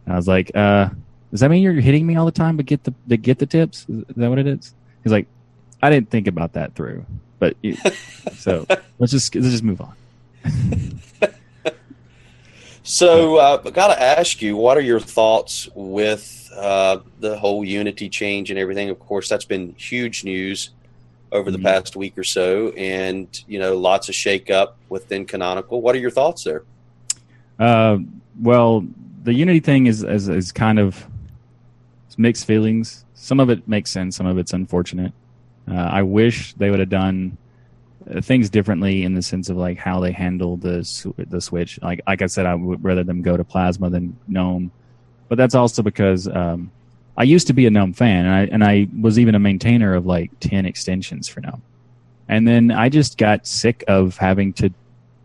And I was like, uh, does that mean you're hitting me all the time to get the to get the tips? Is that what it is? He's like, I didn't think about that through, but you, so let's just let's just move on. So uh, I got to ask you, what are your thoughts with uh, the whole Unity change and everything? Of course, that's been huge news over the mm-hmm. past week or so, and you know, lots of shakeup within Canonical. What are your thoughts there? Uh, well, the Unity thing is is, is kind of mixed feelings. Some of it makes sense, some of it's unfortunate. Uh, I wish they would have done things differently in the sense of like how they handle the the switch. Like like I said, I would rather them go to Plasma than GNOME, but that's also because. Um, I used to be a GNOME fan, and I and I was even a maintainer of like ten extensions for GNOME, and then I just got sick of having to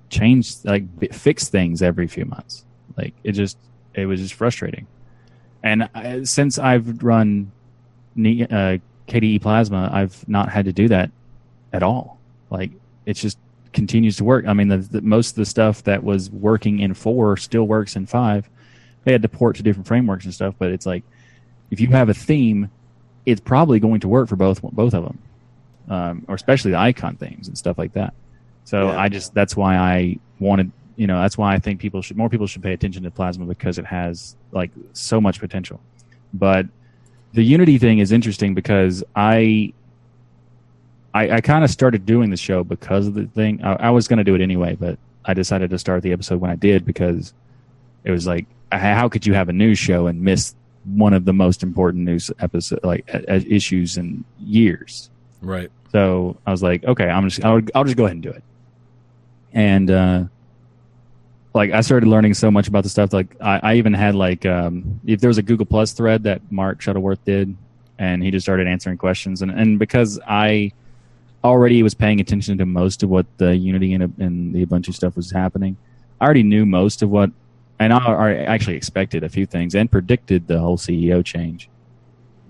change, like fix things every few months. Like it just, it was just frustrating. And I, since I've run uh, K D E Plasma, I've not had to do that at all. Like it just continues to work. I mean, the, the, most of the stuff that was working in four still works in five. They had to port to different frameworks and stuff, but it's like, if you have a theme, it's probably going to work for both both of them, um, or especially the icon themes and stuff like that. So yeah, I just yeah. that's why I wanted, you know, that's why I think people should more people should pay attention to Plasma because it has like so much potential. But the Unity thing is interesting because I I, I kind of started doing the show because of the thing. I, I was going to do it anyway, but I decided to start the episode when I did because it was like, how could you have a news show and miss one of the most important news episode like a, a issues in years, right? So I was like, okay, I'm just I'll, I'll just go ahead and do it. And uh, like I started learning so much about the stuff. Like I, I even had like um, if there was a Google Plus thread that Mark Shuttleworth did, and he just started answering questions. And, and because I already was paying attention to most of what the Unity and, and the Ubuntu stuff was happening, I already knew most of what. And I actually expected a few things and predicted the whole C E O change,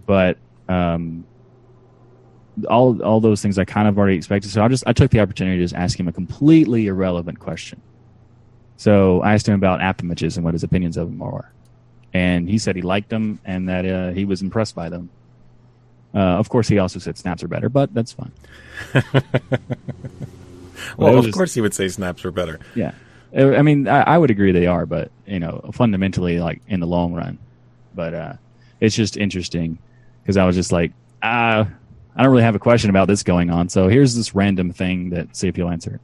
but um, all all those things I kind of already expected. So I just I took the opportunity to just ask him a completely irrelevant question. So I asked him about app images and what his opinions of them were, and he said he liked them and that uh, he was impressed by them. Uh, of course, he also said snaps are better, but that's fine. well, well, of just, course, he would say snaps are better. Yeah. I mean, I, I would agree they are, but, you know, fundamentally, like, in the long run. But uh, it's just interesting because I was just like, ah, I don't really have a question about this going on, so here's this random thing that, see if you'll answer it.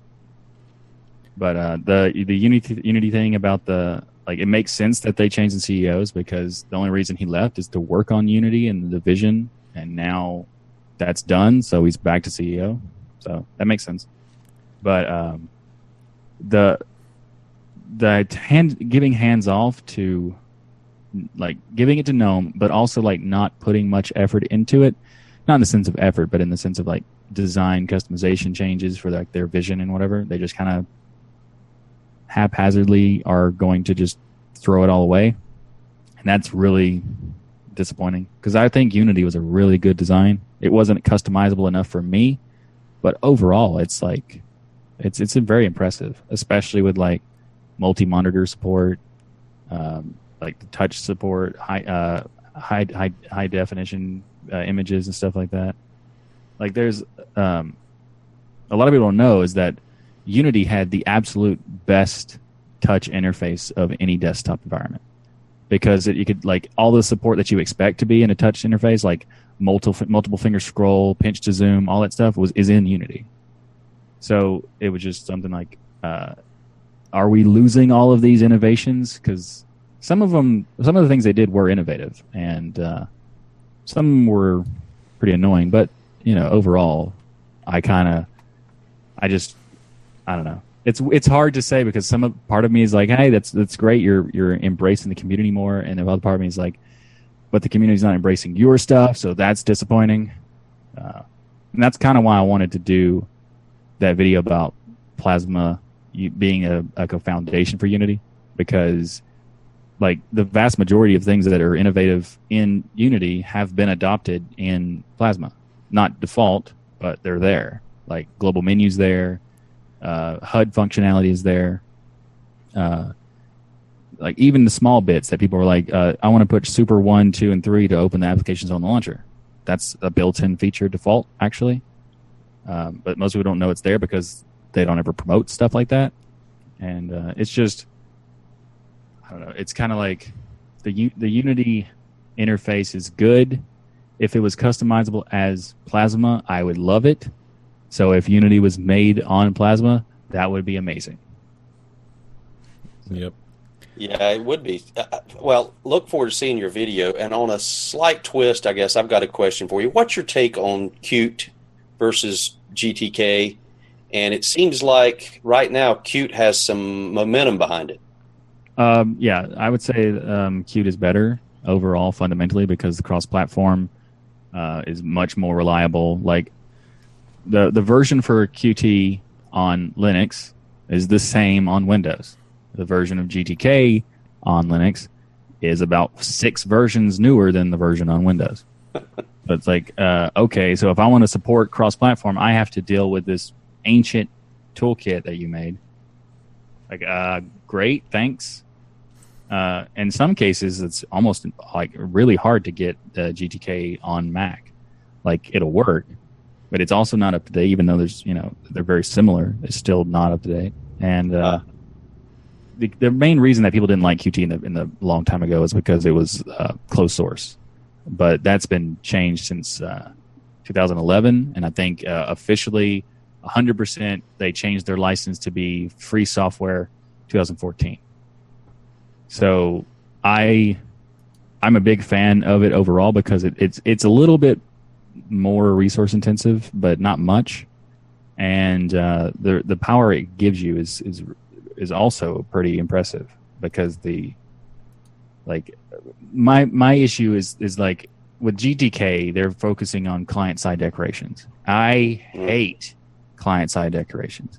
But uh, the the Unity, Unity thing about the, like, it makes sense that they changed the C E Os because the only reason he left is to work on Unity and the vision, and now that's done, so he's back to C E O. So that makes sense. But um, the... The hand, giving hands off to, like, giving it to GNOME, but also, like, not putting much effort into it. Not in the sense of effort, but in the sense of, like, design customization changes for, like, their vision and whatever. They just kind of haphazardly are going to just throw it all away. And that's really disappointing because I think Unity was a really good design. It wasn't customizable enough for me, but overall, it's like it's it's very impressive, especially with like multi-monitor support, um, like the touch support, high uh, high high high definition uh, images and stuff like that. Like there's um, a lot of people don't know is that Unity had the absolute best touch interface of any desktop environment. Because it, you could, like, all the support that you expect to be in a touch interface, like multiple multiple finger scroll, pinch to zoom, all that stuff was is in Unity. So it was just something like, uh, are we losing all of these innovations? Because some of them, some of the things they did were innovative, and uh, some were pretty annoying. But you know, overall, I kind of, I just, I don't know. It's it's hard to say because some of, part of me is like, hey, that's that's great. You're you're embracing the community more, and the other part of me is like, but the community's not embracing your stuff, so that's disappointing. Uh, and that's kind of why I wanted to do that video about Plasma being a like a foundation for Unity, because like the vast majority of things that are innovative in Unity have been adopted in Plasma, not default, but they're there. Like global menus there. Uh, H U D functionality is there. Uh, like even the small bits that people were like, uh, I want to put super one, two, and three to open the applications on the launcher. That's a built-in feature default, actually. Um, but most people don't know it's there because they don't ever promote stuff like that. And uh, it's just, I don't know. It's kind of like the the Unity interface is good. If it was customizable as Plasma, I would love it. So if Unity was made on Plasma, that would be amazing. Yep. Yeah, it would be. Uh, well, look forward to seeing your video. And on a slight twist, I guess I've got a question for you. What's your take on Qt versus G T K? And it seems like right now Qt has some momentum behind it. Um, yeah, I would say um, Qt is better overall fundamentally because the cross-platform uh, is much more reliable. Like, The the version for Qt on Linux is the same on Windows. The version of G T K on Linux is about six versions newer than the version on Windows. So it's like, uh, okay, so if I want to support cross-platform, I have to deal with this ancient toolkit that you made. Like, uh, great, thanks. Uh, in some cases, it's almost like really hard to get the G T K on Mac. Like, it'll work. But it's also not up to date, even though there's, you know, they're very similar. It's still not up to date. And uh, the the main reason that people didn't like Qt in the in the long time ago is because it was uh, closed source. But that's been changed since uh, two thousand eleven, and I think uh, officially one hundred percent they changed their license to be free software twenty fourteen. So I I'm a big fan of it overall because it, it's it's a little bit more resource intensive, but not much, and uh, the the power it gives you is is is also pretty impressive because the like my my issue is is like with G T K they're focusing on client side decorations. I hate client side decorations.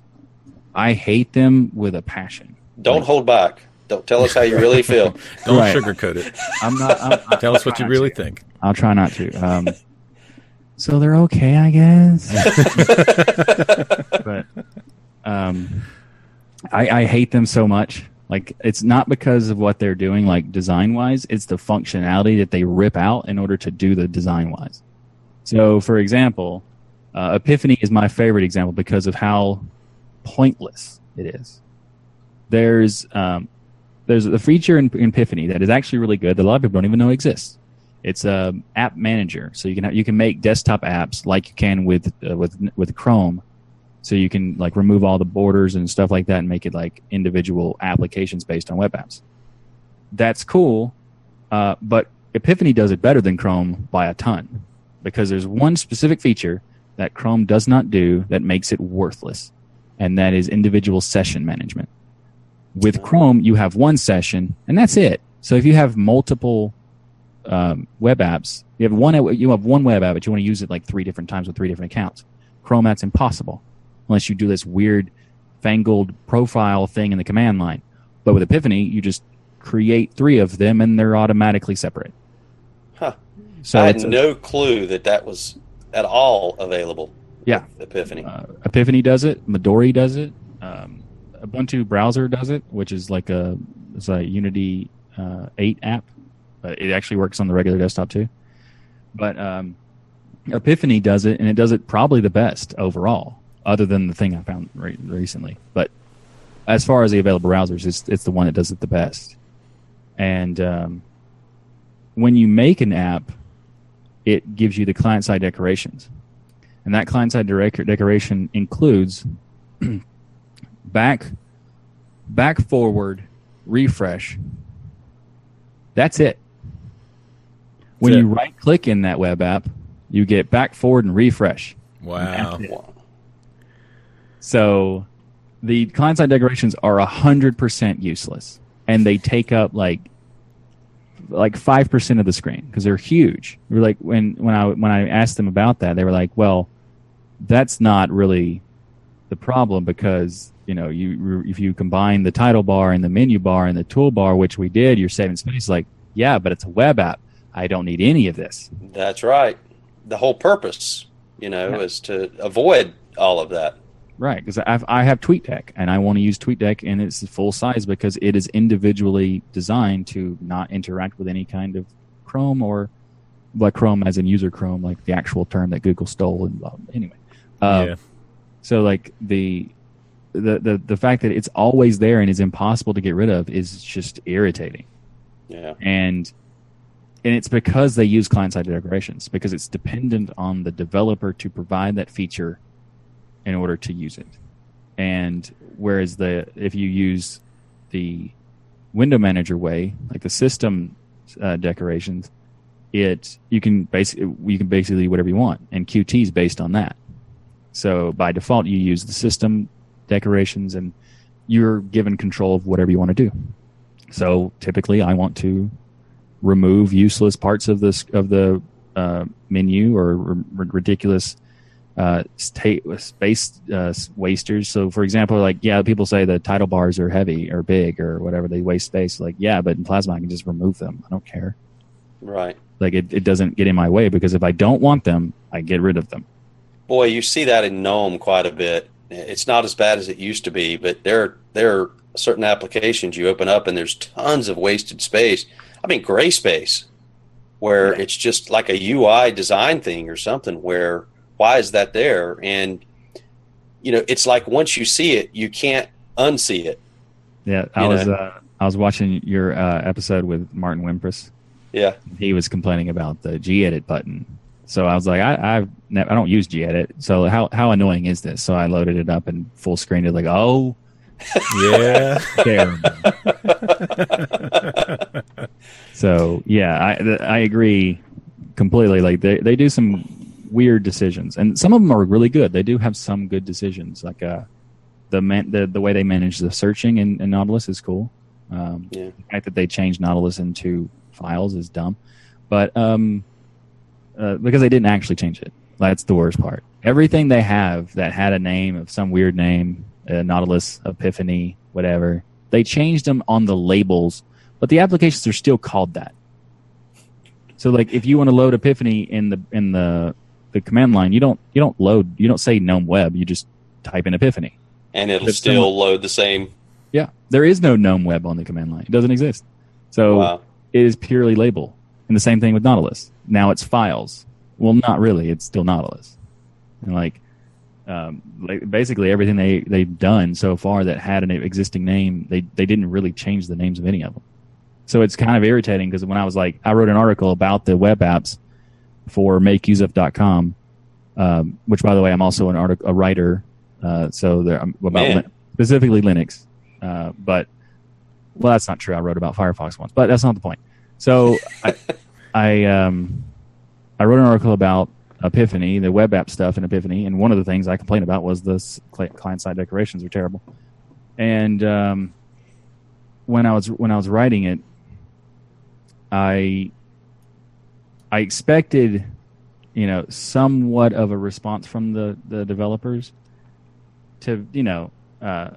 I hate them with a passion. Don't like, hold back. Don't tell us how you really feel. Don't right. sugarcoat it. I'm not. I'm, I'm, tell us what you really to. think. I'll try not to. Um, So they're okay, I guess. But um, I, I hate them so much. Like, it's not because of what they're doing, like, design-wise. It's the functionality that they rip out in order to do the design-wise. So, for example, uh, Epiphany is my favorite example because of how pointless it is. There's um, there's a feature in, in Epiphany that is actually really good that a lot of people don't even know exists. It's a app manager, so you can have, you can make desktop apps like you can with uh, with with Chrome. So you can like remove all the borders and stuff like that, and make it like individual applications based on web apps. That's cool, uh, but Epiphany does it better than Chrome by a ton because there's one specific feature that Chrome does not do that makes it worthless, and that is individual session management. With Chrome, you have one session, and that's it. So if you have multiple Um, web apps. You have one. You have one web app, but you want to use it like three different times with three different accounts. Chrome, that's impossible unless you do this weird, fangled profile thing in the command line. But with Epiphany, you just create three of them, and they're automatically separate. Huh. So I had no a, clue that that was at all available. Yeah. Epiphany. Uh, Epiphany does it. Midori does it. Um, Ubuntu browser does it, which is like a it's a Unity uh, eight app, but it actually works on the regular desktop too. But um, Epiphany does it, and it does it probably the best overall, other than the thing I found re- recently. But as far as the available browsers, it's it's the one that does it the best. And um, when you make an app, it gives you the client-side decorations. And that client-side de- decoration includes back, back forward, refresh. That's it. When That's it. you right-click in that web app, you get back, forward, and refresh. Wow. And so the client-side decorations are one hundred percent useless, and they take up like like five percent of the screen because they're huge. We were like when when I when I asked them about that, they were like, "Well, that's not really the problem because, you know, you if you combine the title bar and the menu bar and the toolbar, which we did, you're saving space." Like, "Yeah, but it's a web app. I don't need any of this." That's right. The whole purpose, you know, yeah. is to avoid all of that. Right, because I have TweetDeck, and I want to use TweetDeck in its full size because it is individually designed to not interact with any kind of Chrome or like Chrome as in user Chrome, like the actual term that Google stole. And blah, blah. Anyway, um, yeah. so like the, the the the fact that it's always there and is impossible to get rid of is just irritating. Yeah, and and it's because they use client-side decorations because it's dependent on the developer to provide that feature in order to use it. And whereas the if you use the window manager way, like the system uh, decorations, it you can basically you can basically do whatever you want, and Qt is based on that. So by default, you use the system decorations, and you're given control of whatever you want to do. So typically, I want to remove useless parts of this of the uh, menu or r- ridiculous. Uh, state, space uh, wasters. So, for example, like, yeah, people say the title bars are heavy or big or whatever. They waste space. Like, yeah, but in Plasma, I can just remove them. I don't care. Right. Like, it, it doesn't get in my way because if I don't want them, I get rid of them. Boy, you see that in GNOME quite a bit. It's not as bad as it used to be, but there, there are certain applications you open up and there's tons of wasted space. I mean, gray space, where yeah. it's just like a U I design thing or something where... Why is that there? And, you know, it's like once you see it, you can't unsee it. Yeah, I was uh, I was watching your uh, episode with Martin Wimpress. Yeah. He was complaining about the gedit button. So I was like, I I've ne- I don't use gedit, so how, how annoying is this? So I loaded it up and full screened it like, oh, yeah. Terrible. So, yeah, I, I agree completely. Like, they, they do some... weird decisions, and some of them are really good. They do have some good decisions, like uh, the man, the the way they manage the searching in, in Nautilus is cool. Um, yeah. The fact that they changed Nautilus into files is dumb, but um, uh, because they didn't actually change it, that's the worst part. Everything they have that had a name of some weird name, uh, Nautilus, Epiphany, whatever, they changed them on the labels, but the applications are still called that. So, like, if you want to load Epiphany in the in the the command line, you don't you don't load you don't say GNOME web, you just type in Epiphany and it'll still someone, load the same. Yeah, there is no GNOME web on the command line. It doesn't exist. So wow. It is purely label. And the same thing with Nautilus. Now it's files. Well, not really, it's still Nautilus. And like um like basically everything they they've done so far that had an existing name, they they didn't really change the names of any of them. So it's kind of irritating because when I was like I wrote an article about the web apps for make use of dot com, um, which, by the way, I'm also an artic- a writer, uh, so there, I'm about Lin- specifically Linux. Uh, but well, that's not true. I wrote about Firefox once, but that's not the point. So I, I, um, I wrote an article about Epiphany, the web app stuff in Epiphany, and one of the things I complained about was the client-side decorations are terrible. And um, when I was when I was writing it, I. I expected, you know, somewhat of a response from the, the developers to, you know, uh,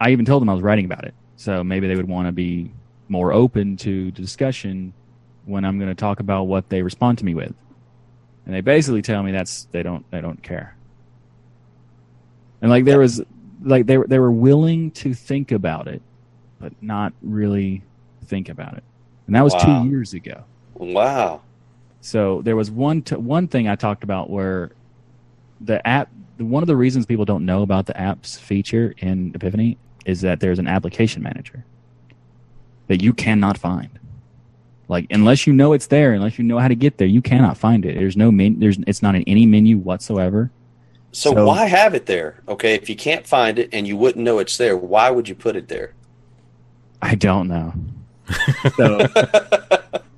I even told them I was writing about it. So maybe they would want to be more open to discussion when I'm going to talk about what they respond to me with. And they basically tell me that's they don't they don't care. And like there was like they they were willing to think about it, but not really think about it. And that was wow. two years ago. Wow. So there was one t- one thing I talked about where the app one of the reasons people don't know about the apps feature in Epiphany is that there's an application manager that you cannot find. Like, unless you know it's there, unless you know how to get there, you cannot find it. There's no men- there's it's not in any menu whatsoever. So, so why have it there? Okay, if you can't find it and you wouldn't know it's there, why would you put it there? I don't know. So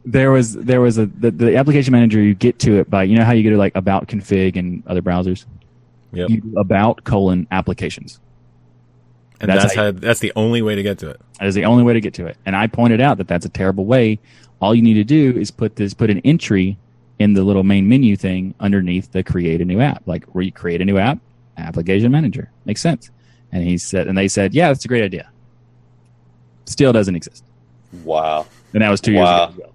there was there was a the, the application manager, you get to it by, you know how you get to like about config and other browsers? Yep. You about colon applications. And that's that's, how, you, that's the only way to get to it. That is the only way to get to it. And I pointed out that that's a terrible way. All you need to do is put this put an entry in the little main menu thing underneath the create a new app. Like, where you create a new app, application manager. Makes sense. And he said, and they said, yeah, that's a great idea. Still doesn't exist. Wow. And that was two wow. years ago.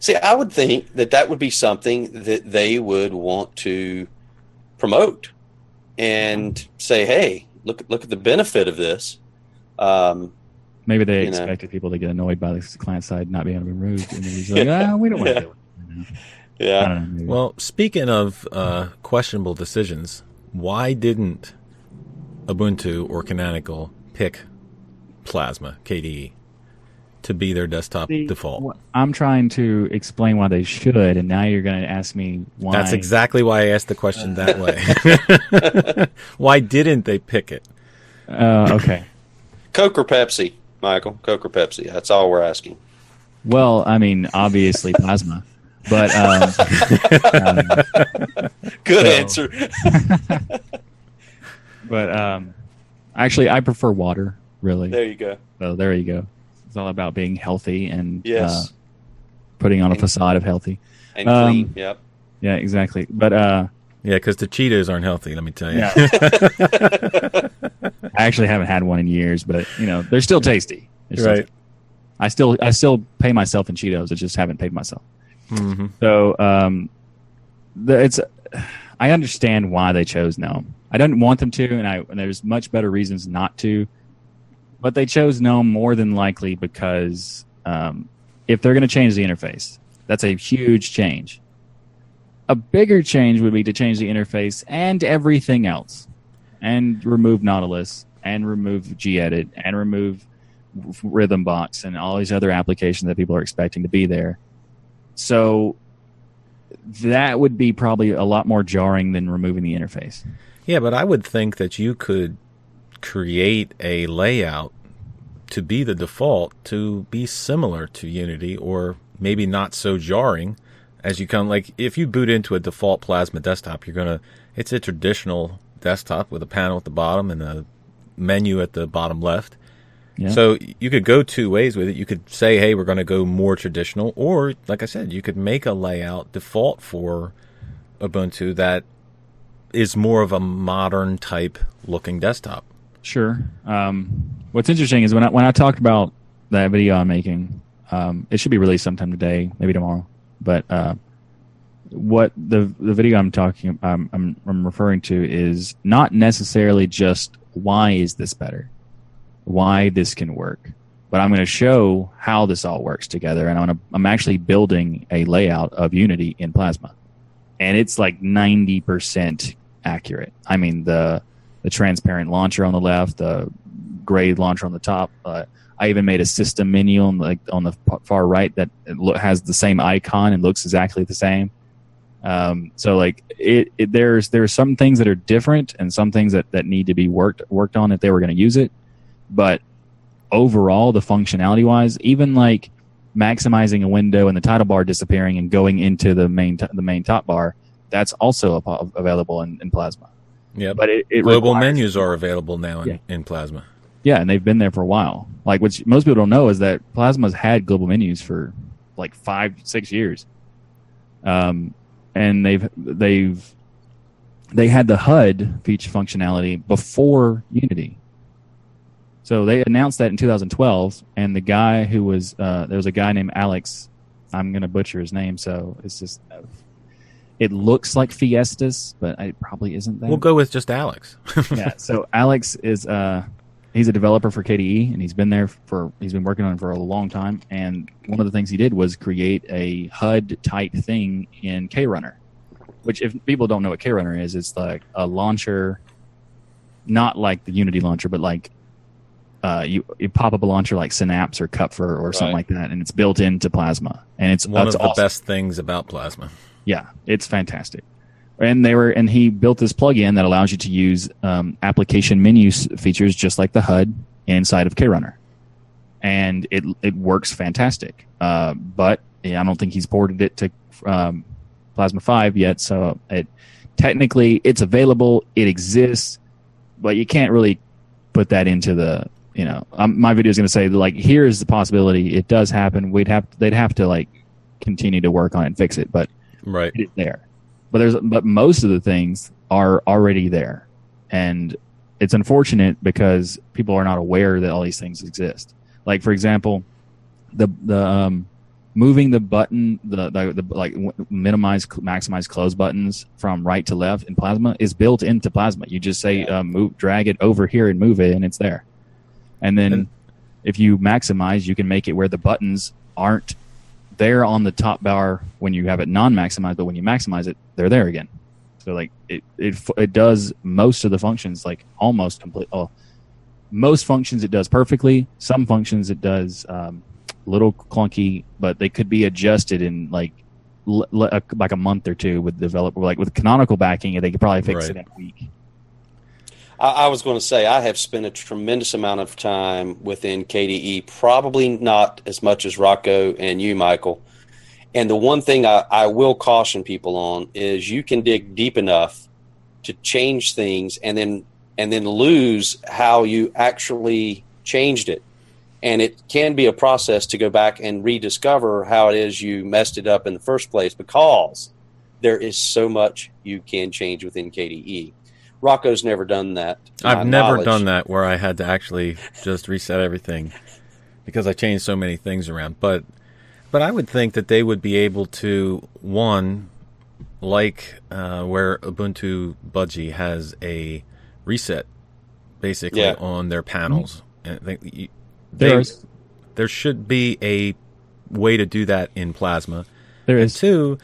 See, I would think that that would be something that they would want to promote and say, hey, Look! Look at the benefit of this. Um, Maybe they expected know. people to get annoyed by this client side not being able to be removed, and they're just like, "Ah, we don't want to do it." Yeah. I don't know, well, speaking of uh, questionable decisions, why didn't Ubuntu or Canonical pick Plasma K D E to be their desktop See, default? I'm trying to explain why they should, and now you're going to ask me why. That's exactly why I asked the question that way. Why didn't they pick it? Uh, okay. Coke or Pepsi, Michael? Coke or Pepsi? That's all we're asking. Well, I mean, obviously Plasma. But um, um, Good answer. But um, actually, I prefer water, really. There you go. So there you go. It's all about being healthy and yes. uh, putting on and, a facade of healthy and um, clean. Yep. Yeah, exactly. But uh, yeah, because the Cheetos aren't healthy. Let me tell you. Yeah. I actually haven't had one in years, but you know they're still tasty. They're still right. Tasty. I still I still pay myself in Cheetos. I just haven't paid myself. Mm-hmm. So um, the, it's I understand why they chose GNOME. I don't want them to, and I and there's much better reasons not to. But they chose GNOME more than likely because um, if they're going to change the interface, that's a huge change. A bigger change would be to change the interface and everything else, and remove Nautilus, and remove gedit, and remove Rhythmbox, and all these other applications that people are expecting to be there. So that would be probably a lot more jarring than removing the interface. Yeah, but I would think that you could create a layout to be the default to be similar to Unity, or maybe not so jarring as you come. Like if you boot into a default Plasma desktop, you're gonna it's a traditional desktop with a panel at the bottom and a menu at the bottom left. Yeah. So you could go two ways with it. You could say, hey, we're going to go more traditional, or like I said, you could make a layout default for Ubuntu that is more of a modern type looking desktop. Sure. Um, what's interesting is when I, when I talked about that video I'm making, um, it should be released sometime today, maybe tomorrow. But uh, what the the video I'm talking I'm, I'm I'm referring to is not necessarily just why is this better, why this can work, but I'm going to show how this all works together, and I'm gonna, I'm actually building a layout of Unity in Plasma, and it's like ninety percent accurate. I mean the the transparent launcher on the left, the gray launcher on the top. Uh, I even made a system menu on like on the far right that has the same icon and looks exactly the same. Um, so like it, it, there's there's some things that are different and some things that, that need to be worked worked on if they were going to use it. But overall, the functionality wise, even like maximizing a window and the title bar disappearing and going into the main t- the main top bar, that's also a- available in, in Plasma. Yeah, but it, it global requires, menus are available now in, yeah. in Plasma. Yeah, and they've been there for a while. Like, which most people don't know is that Plasma's had global menus for like five, six years, um, and they've they've they had the H U D feature functionality before Unity. So they announced that in two thousand twelve, and the guy who was uh, there was a guy named Alex. I'm going to butcher his name, so it's just... It looks like Fiestas, but it probably isn't that. We'll go with just Alex. Yeah, so Alex is uh, he's a developer for K D E, and he's been there for he's been working on it for a long time. And one of the things he did was create a H U D type thing in KRunner, which if people don't know what KRunner is, it's like a launcher, not like the Unity launcher, but like uh, you you pop up a launcher like Synapse or Kupfer or right. something like that, and it's built into Plasma, and it's one uh, it's of the awesome. best things about Plasma. Yeah, it's fantastic, and they were and he built this plugin that allows you to use um, application menu features just like the H U D inside of KRunner, and it it works fantastic. Uh, but yeah, I don't think he's ported it to um, Plasma five yet, so it technically it's available, it exists, but you can't really put that into the you know um, my video is going to say like here is the possibility it does happen. We'd have they'd have to like continue to work on it and fix it, but. Right it is there, but there's but most of the things are already there, and it's unfortunate because people are not aware that all these things exist. Like for example, the the um, moving the button, the, the the like minimize, maximize, close buttons from right to left in Plasma is built into Plasma. You just say yeah. uh, move, drag it over here and move it, and it's there. And then and, if you maximize, you can make it where the buttons aren't. They're on the top bar when you have it non-maximized, but when you maximize it, they're there again. So like it, it, it does most of the functions, like almost complete. Oh, most functions it does perfectly. Some functions it does um, a little clunky, but they could be adjusted in like l- l- like a month or two with developer. Like with Canonical backing, they could probably fix right. it in a week. I was going to say, I have spent a tremendous amount of time within K D E, probably not as much as Rocco and you, Michael. And the one thing I, I will caution people on is you can dig deep enough to change things and then and then lose how you actually changed it. And it can be a process to go back and rediscover how it is you messed it up in the first place, because there is so much you can change within K D E. Rocco's never done that. I've never knowledge. done that where I had to actually just reset everything because I changed so many things around. But but I would think that they would be able to, one, like uh, where Ubuntu Budgie has a reset basically yeah. on their panels. Mm-hmm. And they, they, there should be a way to do that in Plasma. There is. And two,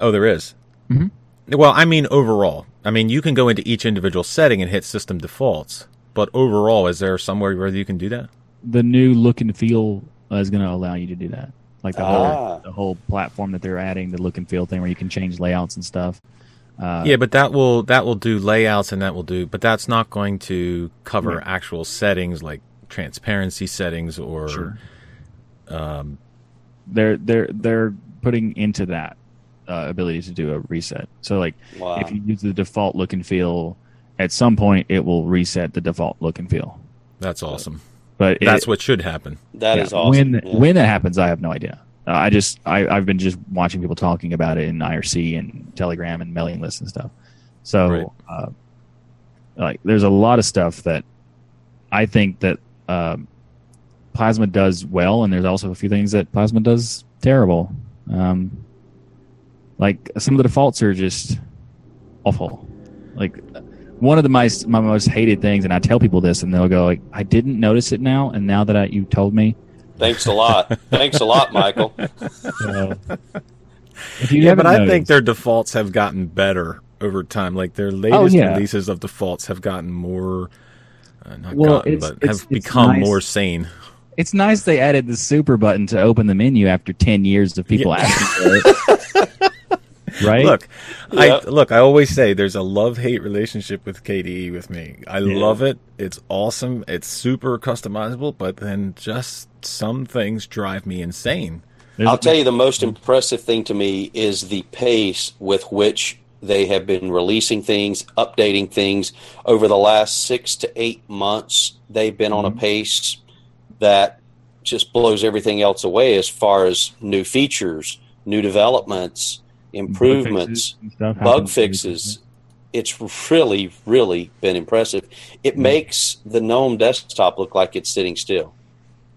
oh, there is. Mm-hmm. Well, I mean overall. I mean, you can go into each individual setting and hit system defaults, but overall, is there somewhere where you can do that? The new look and feel is going to allow you to do that. Like the ah. whole the whole platform that they're adding, the look and feel thing where you can change layouts and stuff. Uh, yeah, but that will that will do layouts and that will do, but that's not going to cover right. actual settings like transparency settings or. Sure. Um, they're they're they're putting into that. Uh, ability to do a reset. So like wow. if you use the default look and feel, at some point it will reset the default look and feel. That's awesome. But that's it, what should happen. That yeah, is awesome. When yeah. when that happens, I have no idea. Uh, I just I, I've been just watching people talking about it in I R C and Telegram and mailing lists and stuff. So right. uh, like there's a lot of stuff that I think that um, Plasma does well, and there's also a few things that Plasma does terrible. Um, Like some of the defaults are just awful. Like one of the my, my most hated things, and I tell people this, and they'll go like, "I didn't notice it now, and now that I, you told me." Thanks a lot. Thanks a lot, Michael. So, if you yeah, but noticed, I think their defaults have gotten better over time. Like their latest oh, yeah. releases of defaults have gotten more, uh, not well, gotten, it's, but it's, have it's become nice. more sane. It's nice they added the super button to open the menu after ten years of people yeah. asking for it. Right. Look, yep. I look. I always say there's a love-hate relationship with K D E with me. I yeah. love it. It's awesome. It's super customizable. But then just some things drive me insane. There's I'll tell you the most impressive thing to me is the pace with which they have been releasing things, updating things over the last six to eight months. They've been mm-hmm. on a pace that just blows everything else away as far as new features, new developments. Improvements, bug fixes, bug fixes. It's really, really been impressive. It mm-hmm. makes the GNOME desktop look like it's sitting still.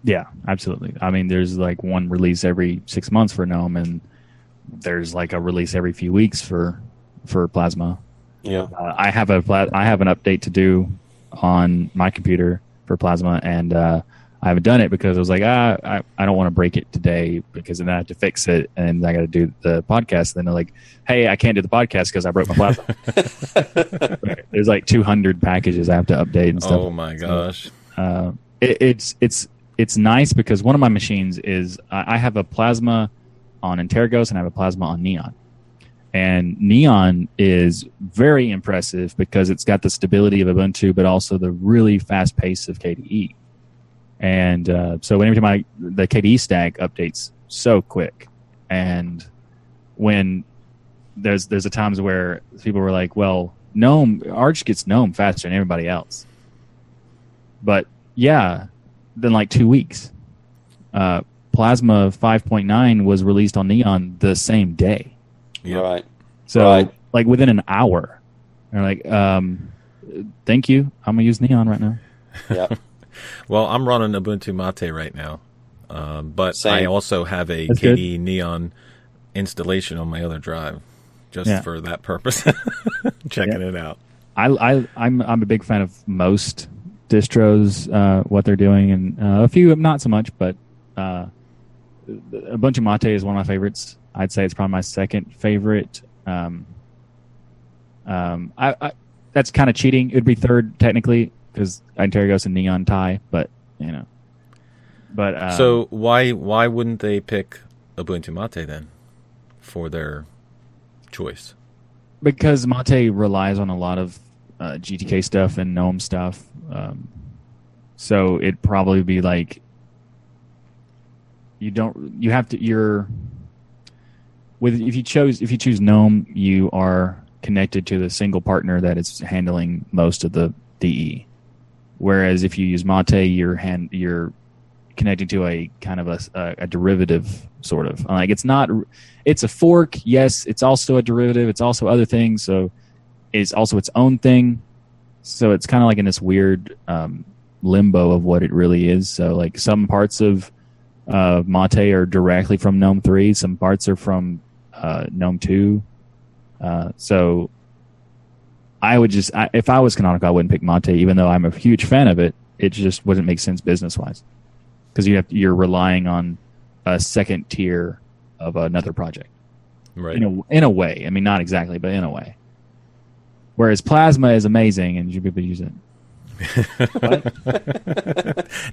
Yeah, absolutely. I mean, there's like one release every six months for GNOME, and there's like a release every few weeks for for Plasma. Yeah, uh, I have a pla- I have an update to do on my computer for Plasma, and uh, I haven't done it because I was like, ah, I, I don't want to break it today because then I have to fix it, and I got to do the podcast. And then they're like, hey, I can't do the podcast because I broke my Plasma. There's like two hundred packages I have to update and stuff. Oh my gosh! So, uh, it, it's it's it's nice because one of my machines is I, I have a Plasma on Antergos and I have a Plasma on Neon. And Neon is very impressive because it's got the stability of Ubuntu, but also the really fast pace of K D E. And uh, so every time I, the K D E stack updates so quick. And when there's there's a times where people were like, well, GNOME, Arch gets GNOME faster than everybody else. But yeah, then like two weeks. Uh, Plasma five point nine was released on Neon the same day. Yeah. Right. So, right. like within an hour, they're like, um, "Thank you, I'm gonna use Neon right now." Yeah. Well, I'm running Ubuntu Mate right now, uh, but Same. I also have a That's K D E good. Neon installation on my other drive, just yeah. for that purpose, checking yeah. it out. I, I, I'm, I'm a big fan of most distros, uh, what they're doing, and uh, a few not so much, but uh, Ubuntu Mate is one of my favorites. I'd say it's probably my second favorite. Um, um, I, I, that's kind of cheating. It would be third technically because Antergos and Neon tie, but you know. But uh, so why why wouldn't they pick Ubuntu Mate then for their choice? Because Mate relies on a lot of uh, G T K stuff and GNOME stuff, um, so it'd probably be like you don't you have to you're. With if you chose if you choose GNOME, you are connected to the single partner that is handling most of the D E. Whereas if you use Mate, you're hand you're connected to a kind of a, a, a derivative sort of like it's not it's a fork. Yes, it's also a derivative. It's also other things. So it's also its own thing. So it's kind of like in this weird um, limbo of what it really is. So like some parts of uh, Mate are directly from GNOME three. Some parts are from Uh, GNOME two, uh, so I would just I, if I was Canonical, I wouldn't pick Mate, even though I'm a huge fan of it. It just wouldn't make sense business wise because you have you're relying on a second tier of another project, right? In a, in a way, I mean, not exactly, but in a way. Whereas Plasma is amazing, and you should be able to use it.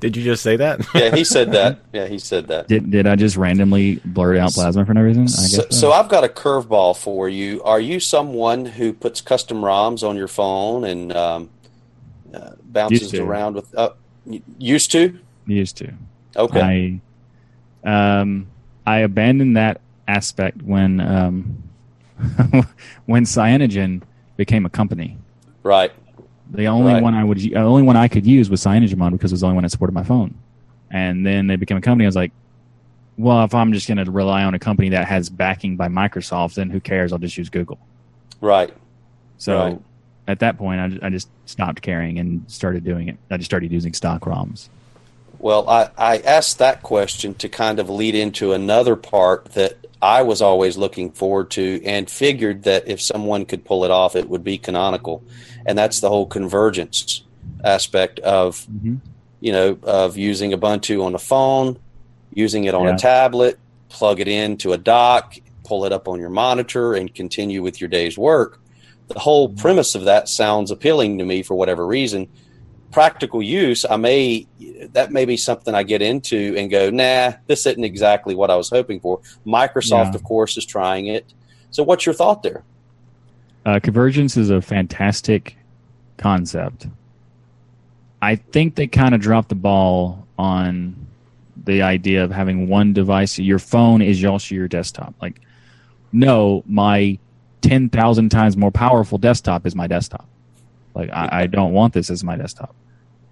Did you just say that? Yeah, he said that. Yeah, he said that. Did did I just randomly blurt out Plasma for no reason? I guess so, so. so I've got a curveball for you. Are you someone who puts custom ROMs on your phone and um, uh, bounces around with? Uh, used to. Used to. Okay. I, um, I abandoned that aspect when um, when Cyanogen became a company. Right. The only right. one I would, the only one I could use was CyanogenMod because it was the only one that supported my phone. And then they became a company. I was like, well, if I'm just going to rely on a company that has backing by Microsoft, then who cares? I'll just use Google. Right. So right. at that point, I just, I just stopped caring and started doing it. I just started using stock ROMs. Well, I, I asked that question to kind of lead into another part that I was always looking forward to and figured that if someone could pull it off, it would be Canonical. And that's the whole convergence aspect of, mm-hmm. you know, of using Ubuntu on a phone, using it on yeah. a tablet, plug it into a dock, pull it up on your monitor, and continue with your day's work. The whole mm-hmm. premise of that sounds appealing to me for whatever reason. Practical use, I may that may be something I get into and go, nah, this isn't exactly what I was hoping for. Microsoft, yeah. of course, is trying it. So what's your thought there? Uh, convergence is a fantastic concept. I think they kind of dropped the ball on the idea of having one device. Your phone is also your desktop. Like, no, my ten thousand times more powerful desktop is my desktop. Like, I, I don't want this as my desktop.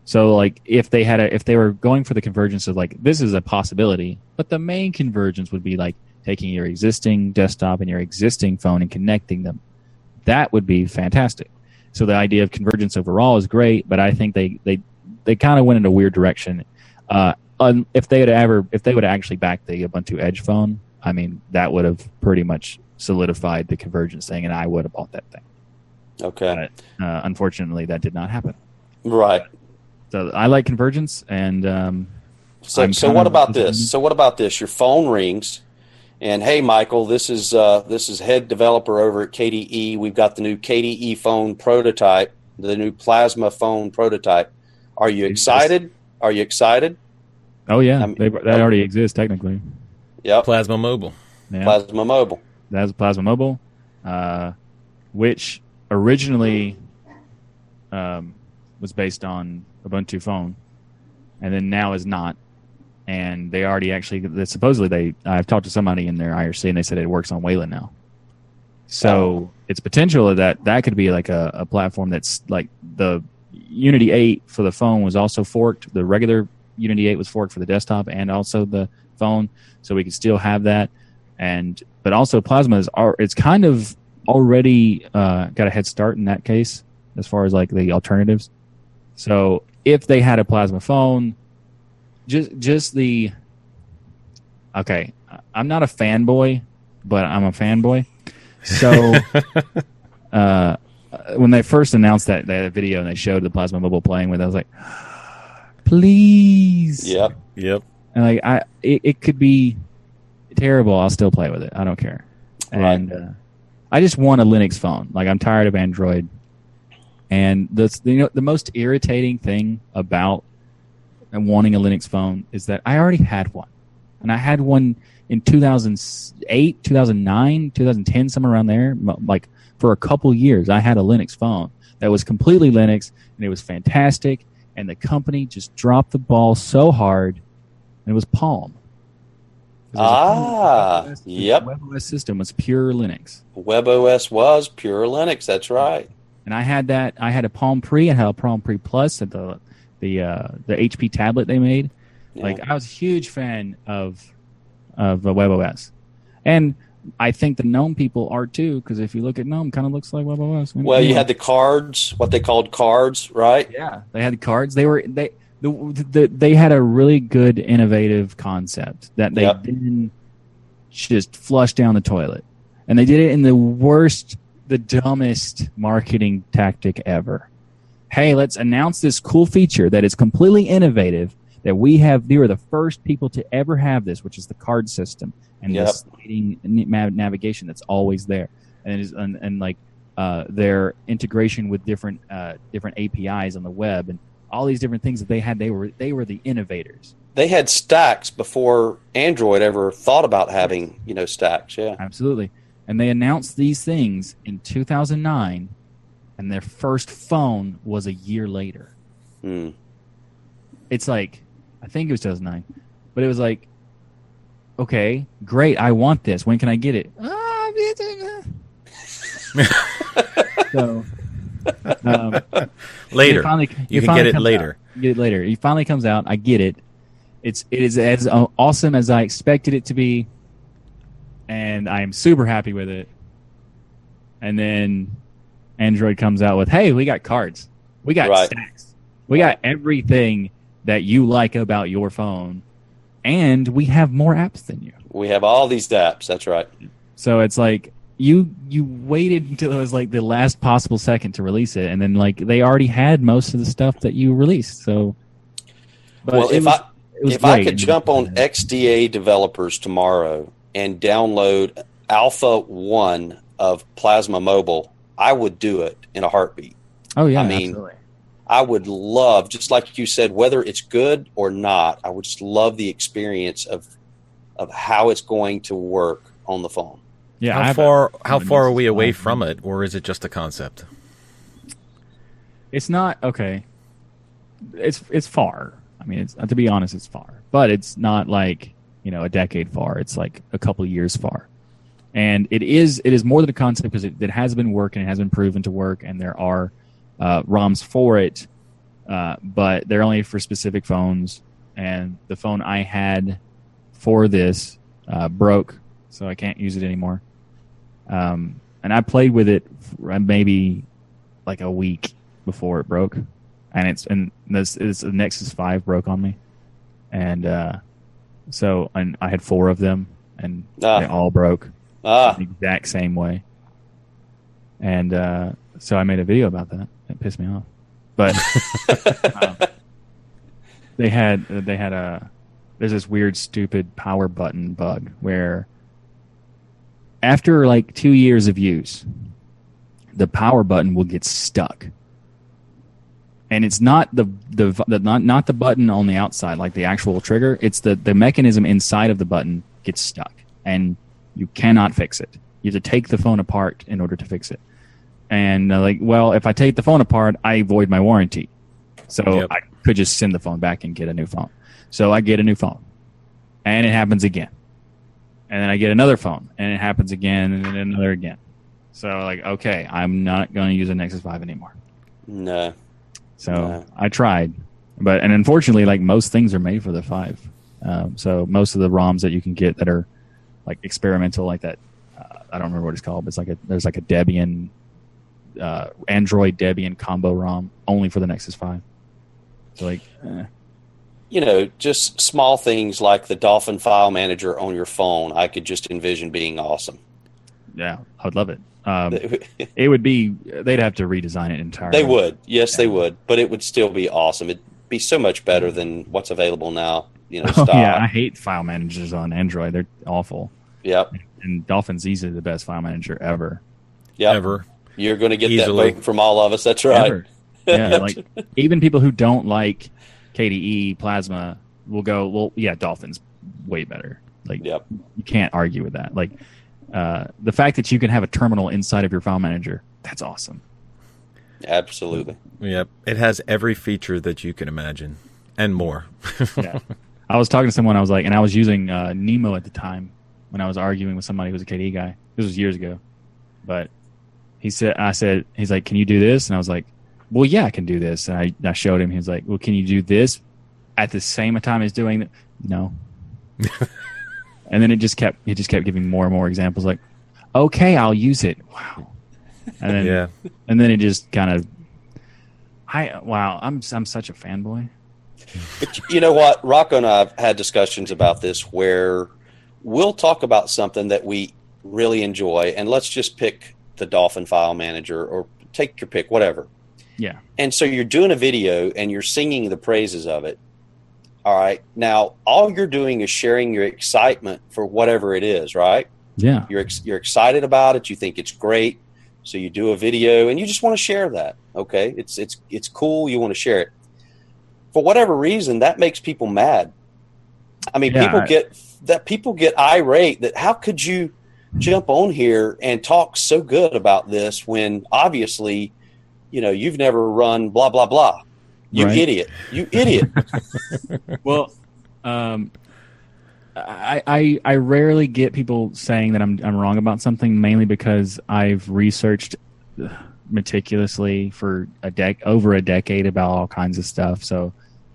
So, like, if they had a, if they were going for the convergence of, like, this is a possibility, but the main convergence would be, like, taking your existing desktop and your existing phone and connecting them. That would be fantastic. So the idea of convergence overall is great, but I think they, they, they kind of went in a weird direction. Uh, um, if they had ever, if they would actually back the Ubuntu Edge phone, I mean, that would have pretty much solidified the convergence thing, and I would have bought that thing. Okay. But, uh, unfortunately, that did not happen. Right. So I like convergence, and um, so so what about this? So what about this? Your phone rings, and hey, Michael, this is uh, this is head developer over at K D E. We've got the new K D E phone prototype, the new Plasma phone prototype. Are you excited? Are you excited? Oh yeah, I mean, they, that already exists technically. Yeah, Plasma Mobile. Yeah. Plasma Mobile. That's Plasma Mobile, uh, which originally um, was based on Ubuntu Phone, and then now is not. And they already actually, they, supposedly they, I've talked to somebody in their I R C, and they said it works on Wayland now. So oh. It's potential that that could be like a, a platform that's like the Unity eight for the phone was also forked. The regular Unity eight was forked for the desktop and also the phone, so we can still have that. And but also Plasma is it's kind of already uh, got a head start in that case as far as like the alternatives. So if they had a Plasma phone, just just the okay. I'm not a fanboy, but I'm a fanboy. So uh, when they first announced that that video and they showed the Plasma Mobile playing with, I was like, please, yep, yep. And like I, it, it could be terrible. I'll still play with it. I don't care. And right. uh, I just want a Linux phone. Like I'm tired of Android. And the you know the most irritating thing about wanting a Linux phone is that I already had one, and I had one in two thousand eight, two thousand nine, two thousand ten, somewhere around there. Like for a couple years, I had a Linux phone that was completely Linux, and it was fantastic. And the company just dropped the ball so hard, and it was Palm. Ah, like, oh, yep. WebOS system was pure Linux. WebOS was pure Linux. That's right. And I had that. I had a Palm Pre. I had a Palm Pre Plus and the the uh, the H P tablet they made. Yeah. Like I was a huge fan of of WebOS, and I think the GNOME people are too. Because if you look at GNOME, kind of looks like WebOS. Well, you had the cards, what they called cards, right? Yeah, they had cards. They were they. The, the, they had a really good, innovative concept that they yep. didn't just flush down the toilet. And they did it in the worst, the dumbest marketing tactic ever. Hey, let's announce this cool feature that is completely innovative, that we have, we were the first people to ever have this, which is the card system and yep. the sliding navigation that's always there. And, it is, and, and like uh, their integration with different uh, different A P Is on the web and all these different things that they had, they were they were the innovators. They had stacks before Android ever thought about having, you know, stacks. Yeah, absolutely. And they announced these things in two thousand nine, and their first phone was a year later. Mm. It's like, I think it was two thousand nine, but it was like, okay, great, I want this. When can I get it? so. um, later, finally, you can get it later. Out. Get it later. He finally comes out. I get it. It's it is as awesome as I expected it to be, and I am super happy with it. And then Android comes out with, "Hey, we got cards. We got right. stacks. We right. got everything that you like about your phone, and we have more apps than you. We have all these apps. That's right. So it's like." You you waited until it was like the last possible second to release it, and then like they already had most of the stuff that you released. So, but well, if was, I if great. I could jump on X D A developers tomorrow and download Alpha One of Plasma Mobile, I would do it in a heartbeat. Oh yeah, I mean, absolutely. I would love, just like you said, whether it's good or not, I would just love the experience of of how it's going to work on the phone. Yeah, how far a, how far are we away from it, or is it just a concept? It's not okay. It's it's far. I mean, it's, to be honest, it's far, but it's not like you know a decade far. It's like a couple years far, and it is it is more than a concept because it, it has been working, it has been proven to work, and there are uh, ROMs for it, uh, but they're only for specific phones. And the phone I had for this uh, broke, so I can't use it anymore. Um, and I played with it for maybe like a week before it broke, and it's and this is the Nexus five broke on me, and uh, so and I had four of them, and ah. they all broke ah. the exact same way. And uh, so I made a video about that. It pissed me off, but um, they had they had a there's this weird, stupid power button bug where after like two years of use, the power button will get stuck. And it's not the, the the not not the button on the outside, like the actual trigger. It's the, the mechanism inside of the button gets stuck, and you cannot fix it. You have to take the phone apart in order to fix it. And uh, like, well, if I take the phone apart, I void my warranty. So yep. I could just send the phone back and get a new phone. So I get a new phone, and it happens again. And then I get another phone, and it happens again, and then another again. So like, okay, I'm not going to use a Nexus five anymore. No. So no. I tried, but and unfortunately, like most things are made for the five. Um, so most of the ROMs that you can get that are like experimental, like that, uh, I don't remember what it's called, but it's like a there's like a Debian, uh, Android Debian combo ROM only for the Nexus five. So like, eh. you know, just small things like the Dolphin file manager on your phone, I could just envision being awesome. Yeah, I would love it. Um, it would be, they'd have to redesign it entirely. They would. Yes, yeah. they would. But it would still be awesome. It'd be so much better than what's available now. You know, oh, yeah, I hate file managers on Android. They're awful. Yep. And Dolphin's easily the best file manager ever. Yep. Ever. You're going to get easily. That vote from all of us. That's right. Ever. Yeah, like even people who don't like K D E, Plasma, will go, well, yeah, Dolphin's way better. Like, yep. you can't argue with that. Like, Uh, the fact that you can have a terminal inside of your file manager, that's awesome. Absolutely. Yep. It has every feature that you can imagine and more. yeah. I was talking to someone, I was like, and I was using uh, Nemo at the time when I was arguing with somebody who was a K D E guy. This was years ago. But he said, I said, he's like, can you do this? And I was like, well, yeah, I can do this. And I, I showed him. He was like, well, can you do this at the same time as doing that? No. And then it just kept it just kept giving more and more examples. Like, okay, I'll use it. Wow. And then, yeah. And then it just kind of, I wow, I'm I'm such a fanboy. But you know what, Rocco and I have had discussions about this where we'll talk about something that we really enjoy, and let's just pick the Dolphin file manager or take your pick, whatever. Yeah. And so you're doing a video and you're singing the praises of it. All right. Now, all you're doing is sharing your excitement for whatever it is, right? Yeah. You're ex- you're excited about it. You think it's great. So you do a video and you just want to share that. Okay. It's it's it's cool. You want to share it. For whatever reason, that makes people mad. I mean, yeah, people I, get that people get irate that how could you jump on here and talk so good about this when obviously, you know, you've never run blah blah blah. You right? idiot! You idiot! Well, um, I, I I rarely get people saying that I'm I'm wrong about something, mainly because I've researched meticulously for a dec over a decade about all kinds of stuff. So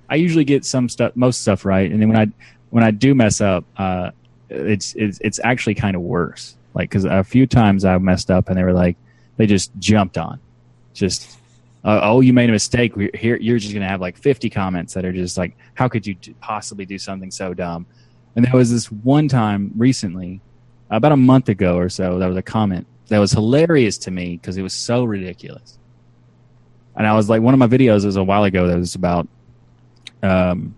I usually get some stuff, most stuff right, and then when I when I do mess up, uh, it's it's it's actually kind of worse. Like because a few times I messed up, and they were like, they just jumped on, just. Uh, oh, you made a mistake. We're here, you're just going to have like fifty comments that are just like, how could you do, possibly do something so dumb? And there was this one time recently, about a month ago or so, there was a comment that was hilarious to me because it was so ridiculous. And I was like, one of my videos was a while ago that was about um,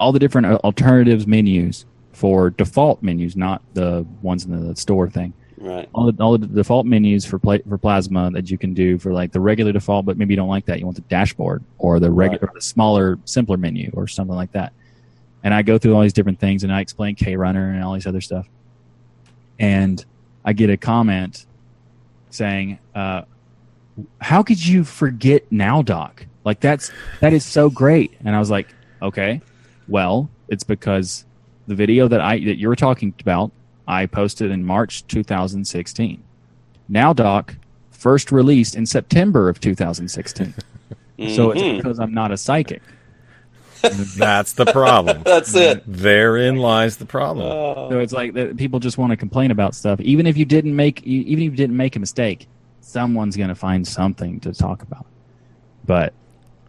all the different alternatives menus for default menus, not the ones in the store thing. Right. All the, all the default menus for pla- for Plasma that you can do for like the regular default, but maybe you don't like that. You want the dashboard or the regular, right. or the smaller, simpler menu or something like that. And I go through all these different things and I explain KRunner and all these other stuff. And I get a comment saying, uh, "How could you forget Now Doc? Like that's that is so great." And I was like, "Okay, well, it's because the video that I that you were talking about." I posted in March twenty sixteen. Now Doc first released in September of two thousand sixteen. Mm-hmm. So it's because I'm not a psychic. That's the problem. That's it. Therein lies the problem. Oh. So it's like that people just want to complain about stuff, even if you didn't make even if you didn't make a mistake. Someone's going to find something to talk about. But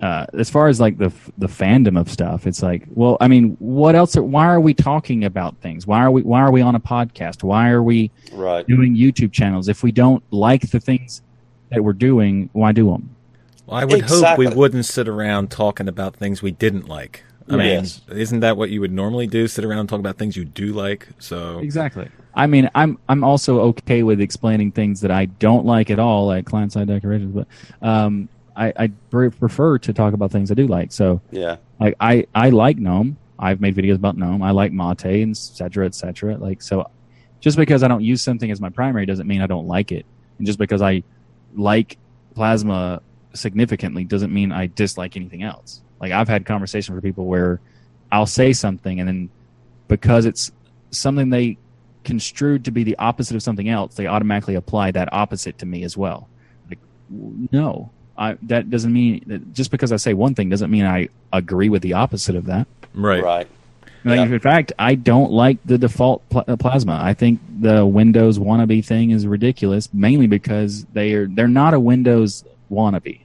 uh, as far as like the the fandom of stuff, it's like, well, I mean, what else? Are, why are we talking about things? Why are we Why are we on a podcast? Why are we right. doing YouTube channels if we don't like the things that we're doing? Why do them? Well, I would exactly. hope we wouldn't sit around talking about things we didn't like. I mean, yes. isn't that what you would normally do? Sit around and talk about things you do like. So exactly. I mean, I'm I'm also okay with explaining things that I don't like at all, like client side decorations, but um, I I prefer to talk about things I do like. So yeah, like I I like GNOME. I've made videos about GNOME. I like Mate and et cetera, et cetera. Like so, just because I don't use something as my primary doesn't mean I don't like it, and just because I like Plasma significantly doesn't mean I dislike anything else. Like, I've had conversations with people where I'll say something, and then because it's something they construed to be the opposite of something else, they automatically apply that opposite to me as well. Like, no, I, that doesn't mean that just because I say one thing doesn't mean I agree with the opposite of that. Right. Right. Like, yeah. In fact, I don't like the default pl- Plasma. I think the Windows wannabe thing is ridiculous, mainly because they are, they're not a Windows wannabe.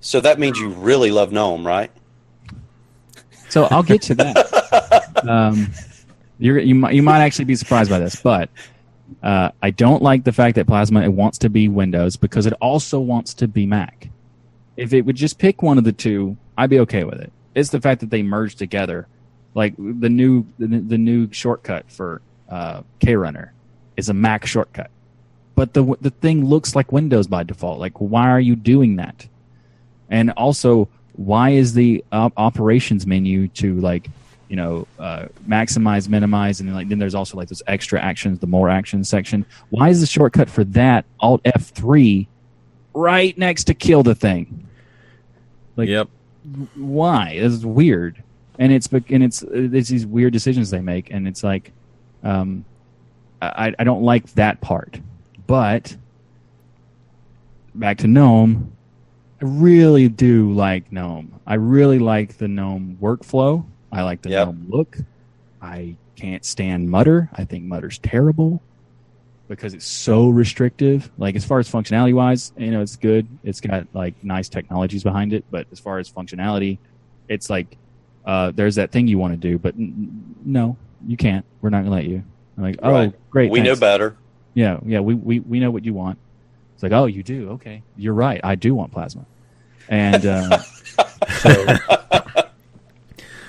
So that means you really love GNOME, right? So I'll get to that. um, you're, you might you might actually be surprised by this, but uh, I don't like the fact that Plasma it wants to be Windows because it also wants to be Mac. If it would just pick one of the two, I'd be okay with it. It's the fact that they merged together, like the new the, the new shortcut for uh, KRunner is a Mac shortcut, but the the thing looks like Windows by default. Like, why are you doing that? And also, why is the op- operations menu to, like, you know, uh, maximize, minimize, and then, like, then there's also, like, those extra actions, the more actions section. Why is the shortcut for that Alt F three right next to kill the thing? Like, yep. Why? This is weird. And it's and it's it's these weird decisions they make, and it's like, um, I I don't like that part. But back to GNOME. I really do like GNOME. I really like the GNOME workflow. I like the yep. GNOME look. I can't stand Mutter. I think Mutter's terrible because it's so restrictive. Like, as far as functionality wise, you know, it's good. It's got like nice technologies behind it, but as far as functionality, it's like uh, there's that thing you want to do, but n- no, you can't. We're not going to let you. I'm like, oh, right. great. We thanks. know better. Yeah, yeah. We, we we know what you want. It's like, oh, you do? Okay, you're right. I do want Plasma. And uh, so,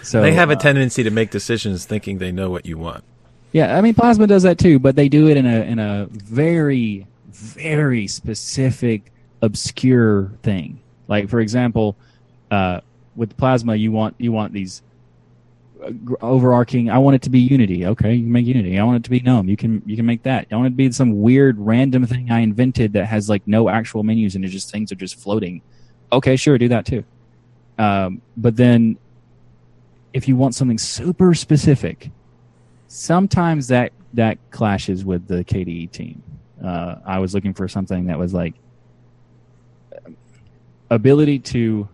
so they have a tendency to make decisions thinking they know what you want. Yeah, I mean, Plasma does that too, but they do it in a in a very, very specific, obscure thing. Like, for example, uh, with Plasma, you want you want these overarching. I want it to be Unity. Okay, you can make Unity. I want it to be GNOME. You can you can make that. I want it to be some weird random thing I invented that has like no actual menus and it's just things are just floating. Okay, sure, do that too. Um, but then if you want something super specific, sometimes that, that clashes with the K D E team. Uh, I was looking for something that was like ability to,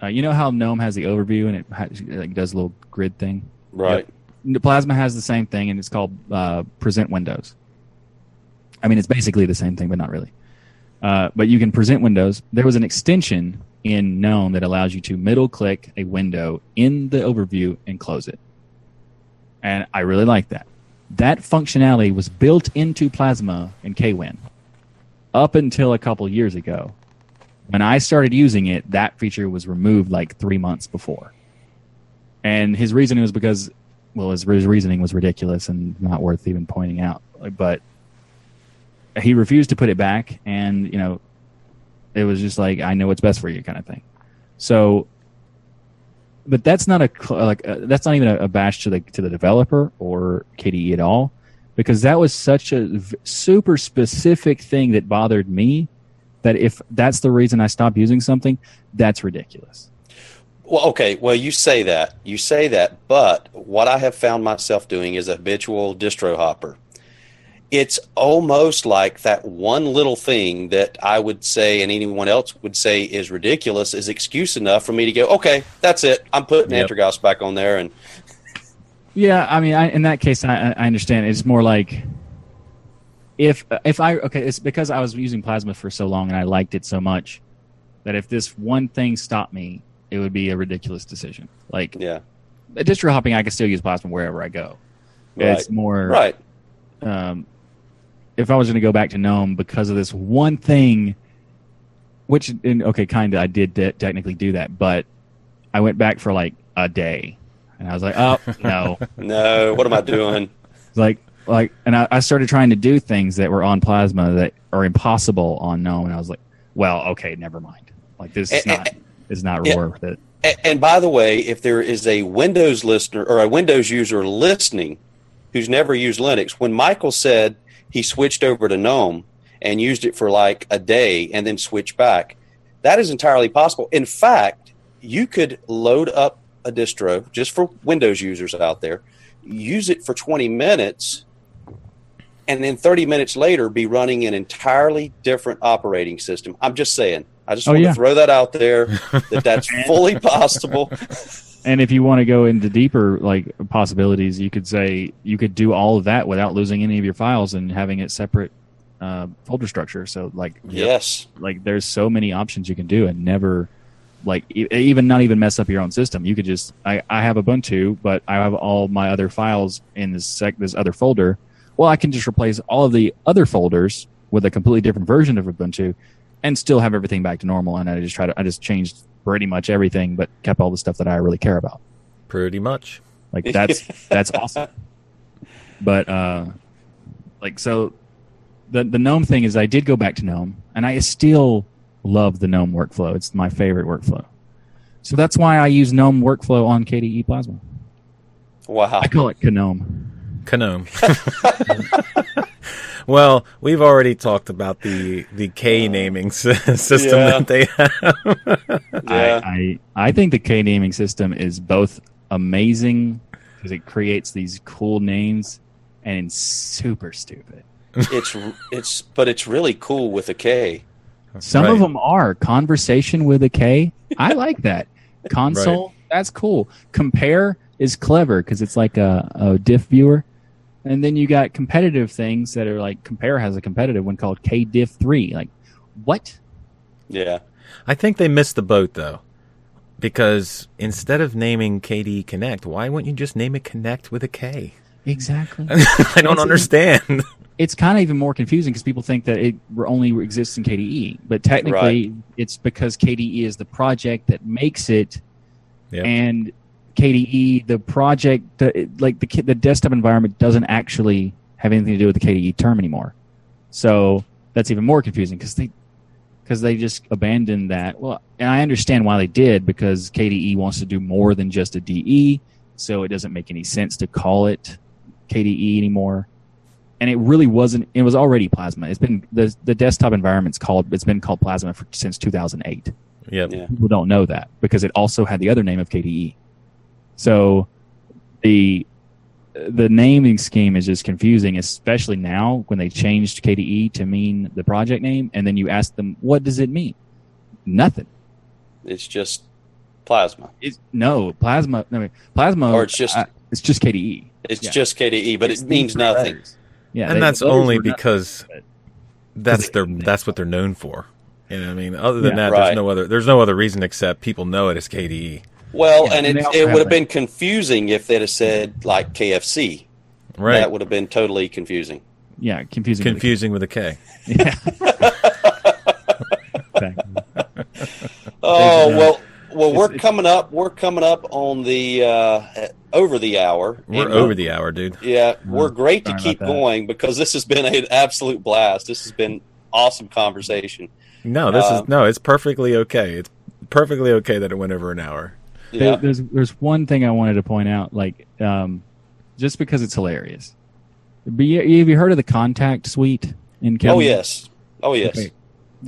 uh, you know how GNOME has the overview and it, ha- it like does a little grid thing? Right. Yep. Plasma has the same thing and it's called uh, present windows. I mean, it's basically the same thing, but not really. Uh, but you can present windows. There was an extension in GNOME that allows you to middle click a window in the overview and close it. And I really like that. That functionality was built into Plasma and Kwin up until a couple years ago. When I started using it, that feature was removed like three months before. And his reasoning was because, well, his, his reasoning was ridiculous and not worth even pointing out. But he refused to put it back, and you know, it was just like, I know what's best for you, kind of thing. So, but that's not a like uh, that's not even a, a bash to the to the developer or K D E at all, because that was such a v- super specific thing that bothered me. That if that's the reason I stopped using something, that's ridiculous. Well, okay. Well, you say that, you say that, but what I have found myself doing is a habitual distro hopper. It's almost like that one little thing that I would say and anyone else would say is ridiculous is excuse enough for me to go, okay, that's it. I'm putting yep. Antergos back on there. And yeah, I mean, I, in that case, I, I understand. It's more like if if I – okay, it's because I was using Plasma for so long and I liked it so much that if this one thing stopped me, it would be a ridiculous decision. Like, yeah, distro hopping, I can still use Plasma wherever I go. Right. It's more right. Um, if I was going to go back to GNOME because of this one thing, which, in, okay, kind of, I did de- technically do that, but I went back for like a day, and I was like, oh, no. no, what am I doing? Like, like, and I, I started trying to do things that were on Plasma that are impossible on GNOME, and I was like, well, okay, never mind. Like, this is and, not and, is not and, worth it. And, and by the way, if there is a Windows listener or a Windows user listening who's never used Linux, when Michael said he switched over to GNOME and used it for like a day and then switched back, that is entirely possible. In fact, you could load up a distro, just for Windows users out there, use it for twenty minutes, and then thirty minutes later be running an entirely different operating system. I'm just saying. I just oh, want yeah. to throw that out there, that that's fully possible. And if you want to go into deeper like possibilities, you could say you could do all of that without losing any of your files and having it separate uh, folder structure. So like yes, like there's so many options you can do and never like e- even not even mess up your own system. You could just I, I have Ubuntu, but I have all my other files in this sec- this other folder. Well, I can just replace all of the other folders with a completely different version of Ubuntu and still have everything back to normal. And I just try to I just changed pretty much everything, but kept all the stuff that I really care about. Pretty much. Like that's that's awesome. But uh, like so, the the GNOME thing is I did go back to GNOME, and I still love the GNOME workflow. It's my favorite workflow. So that's why I use GNOME workflow on K D E Plasma. Wow. I call it Gnome. Gnome. Well, we've already talked about the, the K naming s- system yeah. that they have. yeah. I, I I think the K naming system is both amazing because it creates these cool names and super stupid. It's it's but it's really cool with a K. Some right. of them are conversation with a K. I like that. Console, right. that's cool. Compare is clever because it's like a, a diff viewer. And then you got competitive things that are like Compare has a competitive one called K diff three. Like, what? Yeah. I think they missed the boat, though, because instead of naming K D E Connect, why wouldn't you just name it Connect with a K? Exactly. I don't it's understand. Even, it's kind of even more confusing because people think that it only exists in K D E. But technically, right. it's because K D E is the project that makes it. Yep. And K D E, the project, the, like the the desktop environment doesn't actually have anything to do with the K D E term anymore. So that's even more confusing because they, because they just abandoned that. Well, and I understand why they did because K D E wants to do more than just a D E, so it doesn't make any sense to call it K D E anymore. And it really wasn't. It was already Plasma. It's been the the desktop environment's called. It's been called Plasma for, since two thousand eight. Yep. Yeah, people don't know that because it also had the other name of K D E. So the the naming scheme is just confusing, especially now when they changed K D E to mean the project name, and then you ask them, what does it mean? Nothing. It's just Plasma. It's, no, Plasma. I mean, Plasma. Or it's just I, it's just K D E. It's yeah. just K D E, but it's it means nothing. Letters. Yeah, and they, that's only because nothing, that's their that's what they're known for. You know what I mean? Other than yeah, that, right. there's no other there's no other reason except people know it as K D E. Well, yeah, and it, it would have been confusing if they'd have said, like, K F C. Right. That would have been totally confusing. Yeah, confusing. Confusing with a K. With a K. Yeah. Oh, well, well, we're it's, it's, coming up. We're coming up on the uh, over the hour. We're over the hour, dude. Yeah, we're, we're great to keep going because this has been an absolute blast. This has been awesome conversation. No, this um, is no. It's perfectly okay. It's perfectly okay that it went over an hour. Yeah. There's there's one thing I wanted to point out, like um, just because it's hilarious. Be, have you heard of the contact suite in Canada? Oh yes, oh yes. Okay.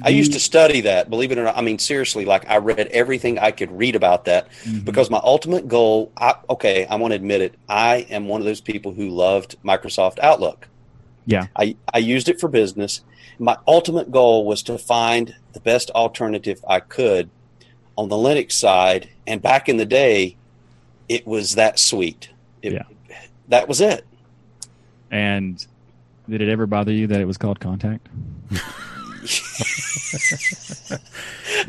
I used to study that. Believe it or not, I mean seriously, like I read everything I could read about that mm-hmm. because my ultimate goal. I, okay, I want to admit it. I am one of those people who loved Microsoft Outlook. Yeah, I, I used it for business. My ultimate goal was to find the best alternative I could on the Linux side, and back in the day, it was that suite. It, yeah. That was it. And did it ever bother you that it was called Contact?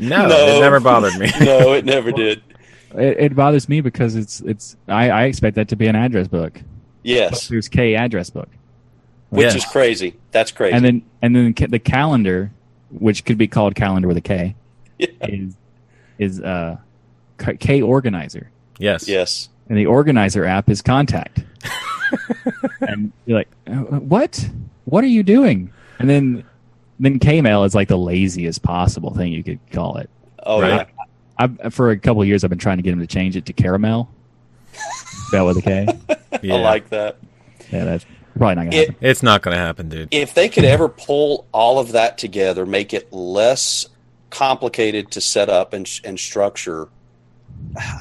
no, no, it never bothered me. No, it never did. It, it bothers me because it's it's. I, I expect that to be an address book. Yes, there's K address book, which yes. is crazy. That's crazy. And then and then the calendar, which could be called calendar with a K, yeah. is is uh, K organizer. Yes. Yes. And the organizer app is Contact. And you're like, what? What are you doing? And then, then Kmail is like the laziest possible thing you could call it. Oh, right. Yeah. I've, for a couple of years, I've been trying to get him to change it to Caramel. Spell with a K. Yeah. I like that. Yeah, that's probably not going to happen. It's not going to happen, dude. If they could ever pull all of that together, make it less complicated to set up and and structure.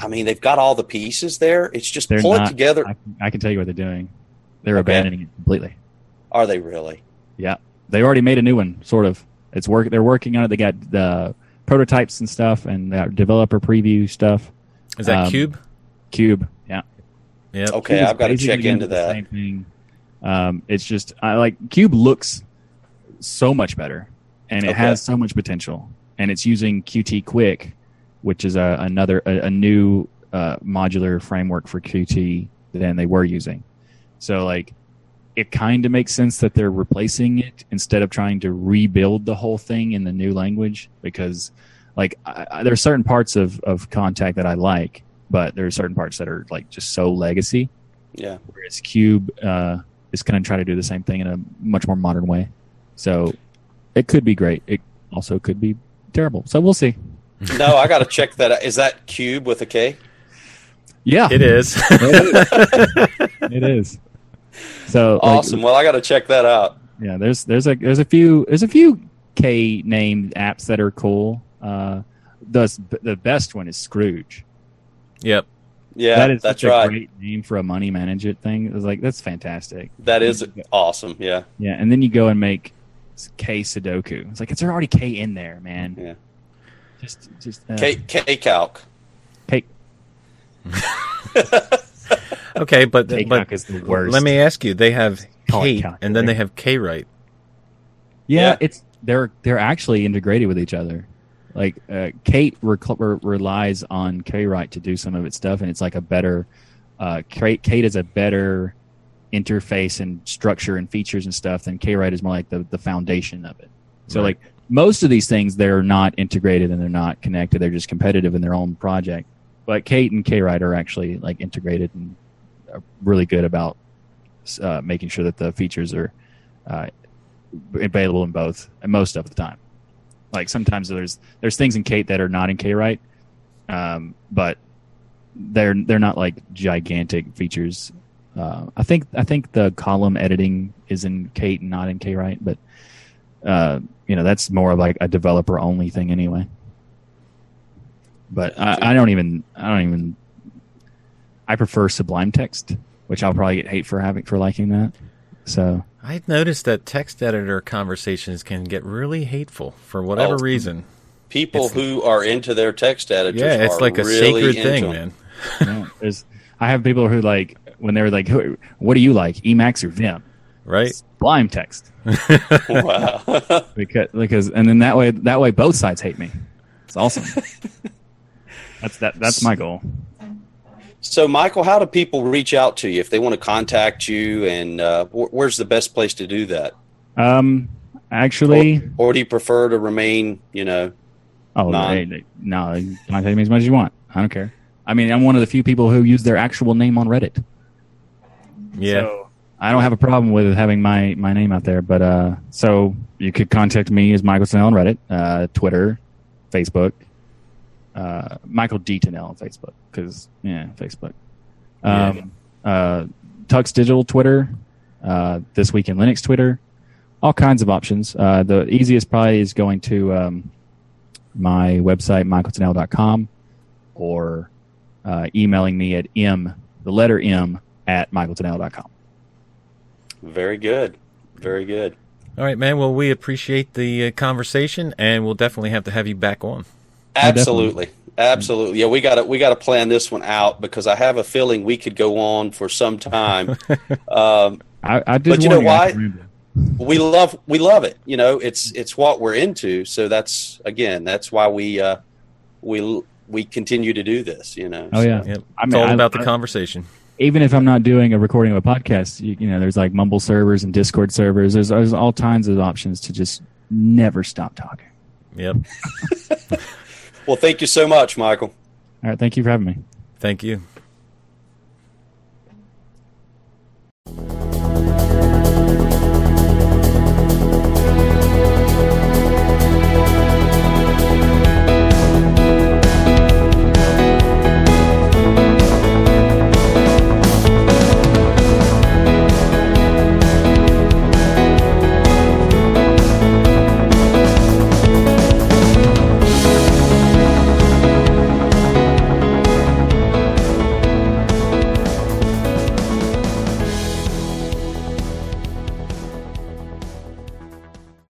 I mean, they've got all the pieces there. It's just they're pull not, it together. I, I can tell you what they're doing. They're okay. abandoning it completely. Are they really? Yeah, they already made a new one. Sort of. It's work. They're working on it. They got the prototypes and stuff, and they got developer preview stuff. Is that um, Cube? Cube. Yeah. Yeah. Okay, I've got to check into that. Same thing. Um, it's just I like Cube looks so much better, and it okay. has so much potential, and it's using Qt Quick, which is a, another a, a new uh, modular framework for Qt than they were using. So like, it kind of makes sense that they're replacing it instead of trying to rebuild the whole thing in the new language, because like I, I, there are certain parts of, of Contact that I like, but there are certain parts that are like just so legacy. Yeah. Whereas Cube uh, is going to try to do the same thing in a much more modern way. So it could be great. It also could be terrible. So we'll see. No, I got to check that out. Is that Cube with a K? Yeah. It is. It is. It is. So awesome. Like, well, I got to check that out. Yeah, there's there's a there's a few there's a few K named apps that are cool. Uh, the the best one is Scrooge. Yep. Yeah, that is that's such right. a great name for a money management thing. It was like that's fantastic. That is awesome. Yeah. Yeah, and then you go and make K Sudoku. It's like it's already K in there, man. Yeah. Just, just uh, K, K calc. K. Okay, but K calc is the worst. Let me ask you: they have K, and then they have K right. Yeah, yeah, it's they're they're actually integrated with each other. Like uh, Kate re- re- relies on K right to do some of its stuff, and it's like a better uh, Kate. Kate is a better interface and structure and features and stuff than K right is more like the the foundation of it. So right. like. Most of these things, they're not integrated and they're not connected. They're just competitive in their own project. But Kate and K-Rite are actually like integrated and are really good about uh, making sure that the features are uh, available in both, and most of the time. Like sometimes there's there's things in Kate that are not in K-Rite, um, but they're they're not like gigantic features. Uh, I think I think the column editing is in Kate and not in K-Rite, but. Uh, you know, that's more of like a developer only thing anyway. But I, I don't even, I don't even, I prefer Sublime Text, which I'll probably get hate for having, for liking that. So I've noticed that text editor conversations can get really hateful for whatever oh, reason. People it's, who are into their text editors. Yeah, it's are like a really sacred thing, man. No, there's, I have people who like, when they were like, what do you like, Emacs or Vim? Right. Sublime Text. Wow. because, because and then that way that way both sides hate me. It's awesome. that's that that's my goal. So Michael, how do people reach out to you if they want to contact you, and uh, wh- where's the best place to do that? Um actually or, or do you prefer to remain, you know, oh non- they, they, no, contact me as much as you want. I don't care. I mean, I'm one of the few people who use their actual name on Reddit. Yeah. So, I don't have a problem with having my, my name out there, but uh, so you could contact me as Michael Tunnell on Reddit, uh, Twitter, Facebook, uh, Michael D. Tunnell on Facebook, because, yeah, Facebook. Um, yeah. Uh, Tux Digital Twitter, uh, This Week in Linux Twitter, all kinds of options. Uh, the easiest probably is going to um, my website, michael tunnell dot com, or uh, emailing me at m, the letter m, at michael tunnell dot com. Very good. Very good. All right, man. Well, we appreciate the uh, conversation, and we'll definitely have to have you back on. Absolutely. Absolutely. Yeah, we got to we got to plan this one out, because I have a feeling we could go on for some time. Um, I, I did but you know why? we love we love it. You know, it's it's what we're into. So that's again, that's why we uh, we we continue to do this. You know. Oh yeah, so, yep. I mean, it's all I, about the I, conversation. Even if I'm not doing a recording of a podcast, you, you know, there's like Mumble servers and Discord servers. There's, there's all kinds of options to just never stop talking. Yep. Well, thank you so much, Michael. All right, thank you for having me. Thank you.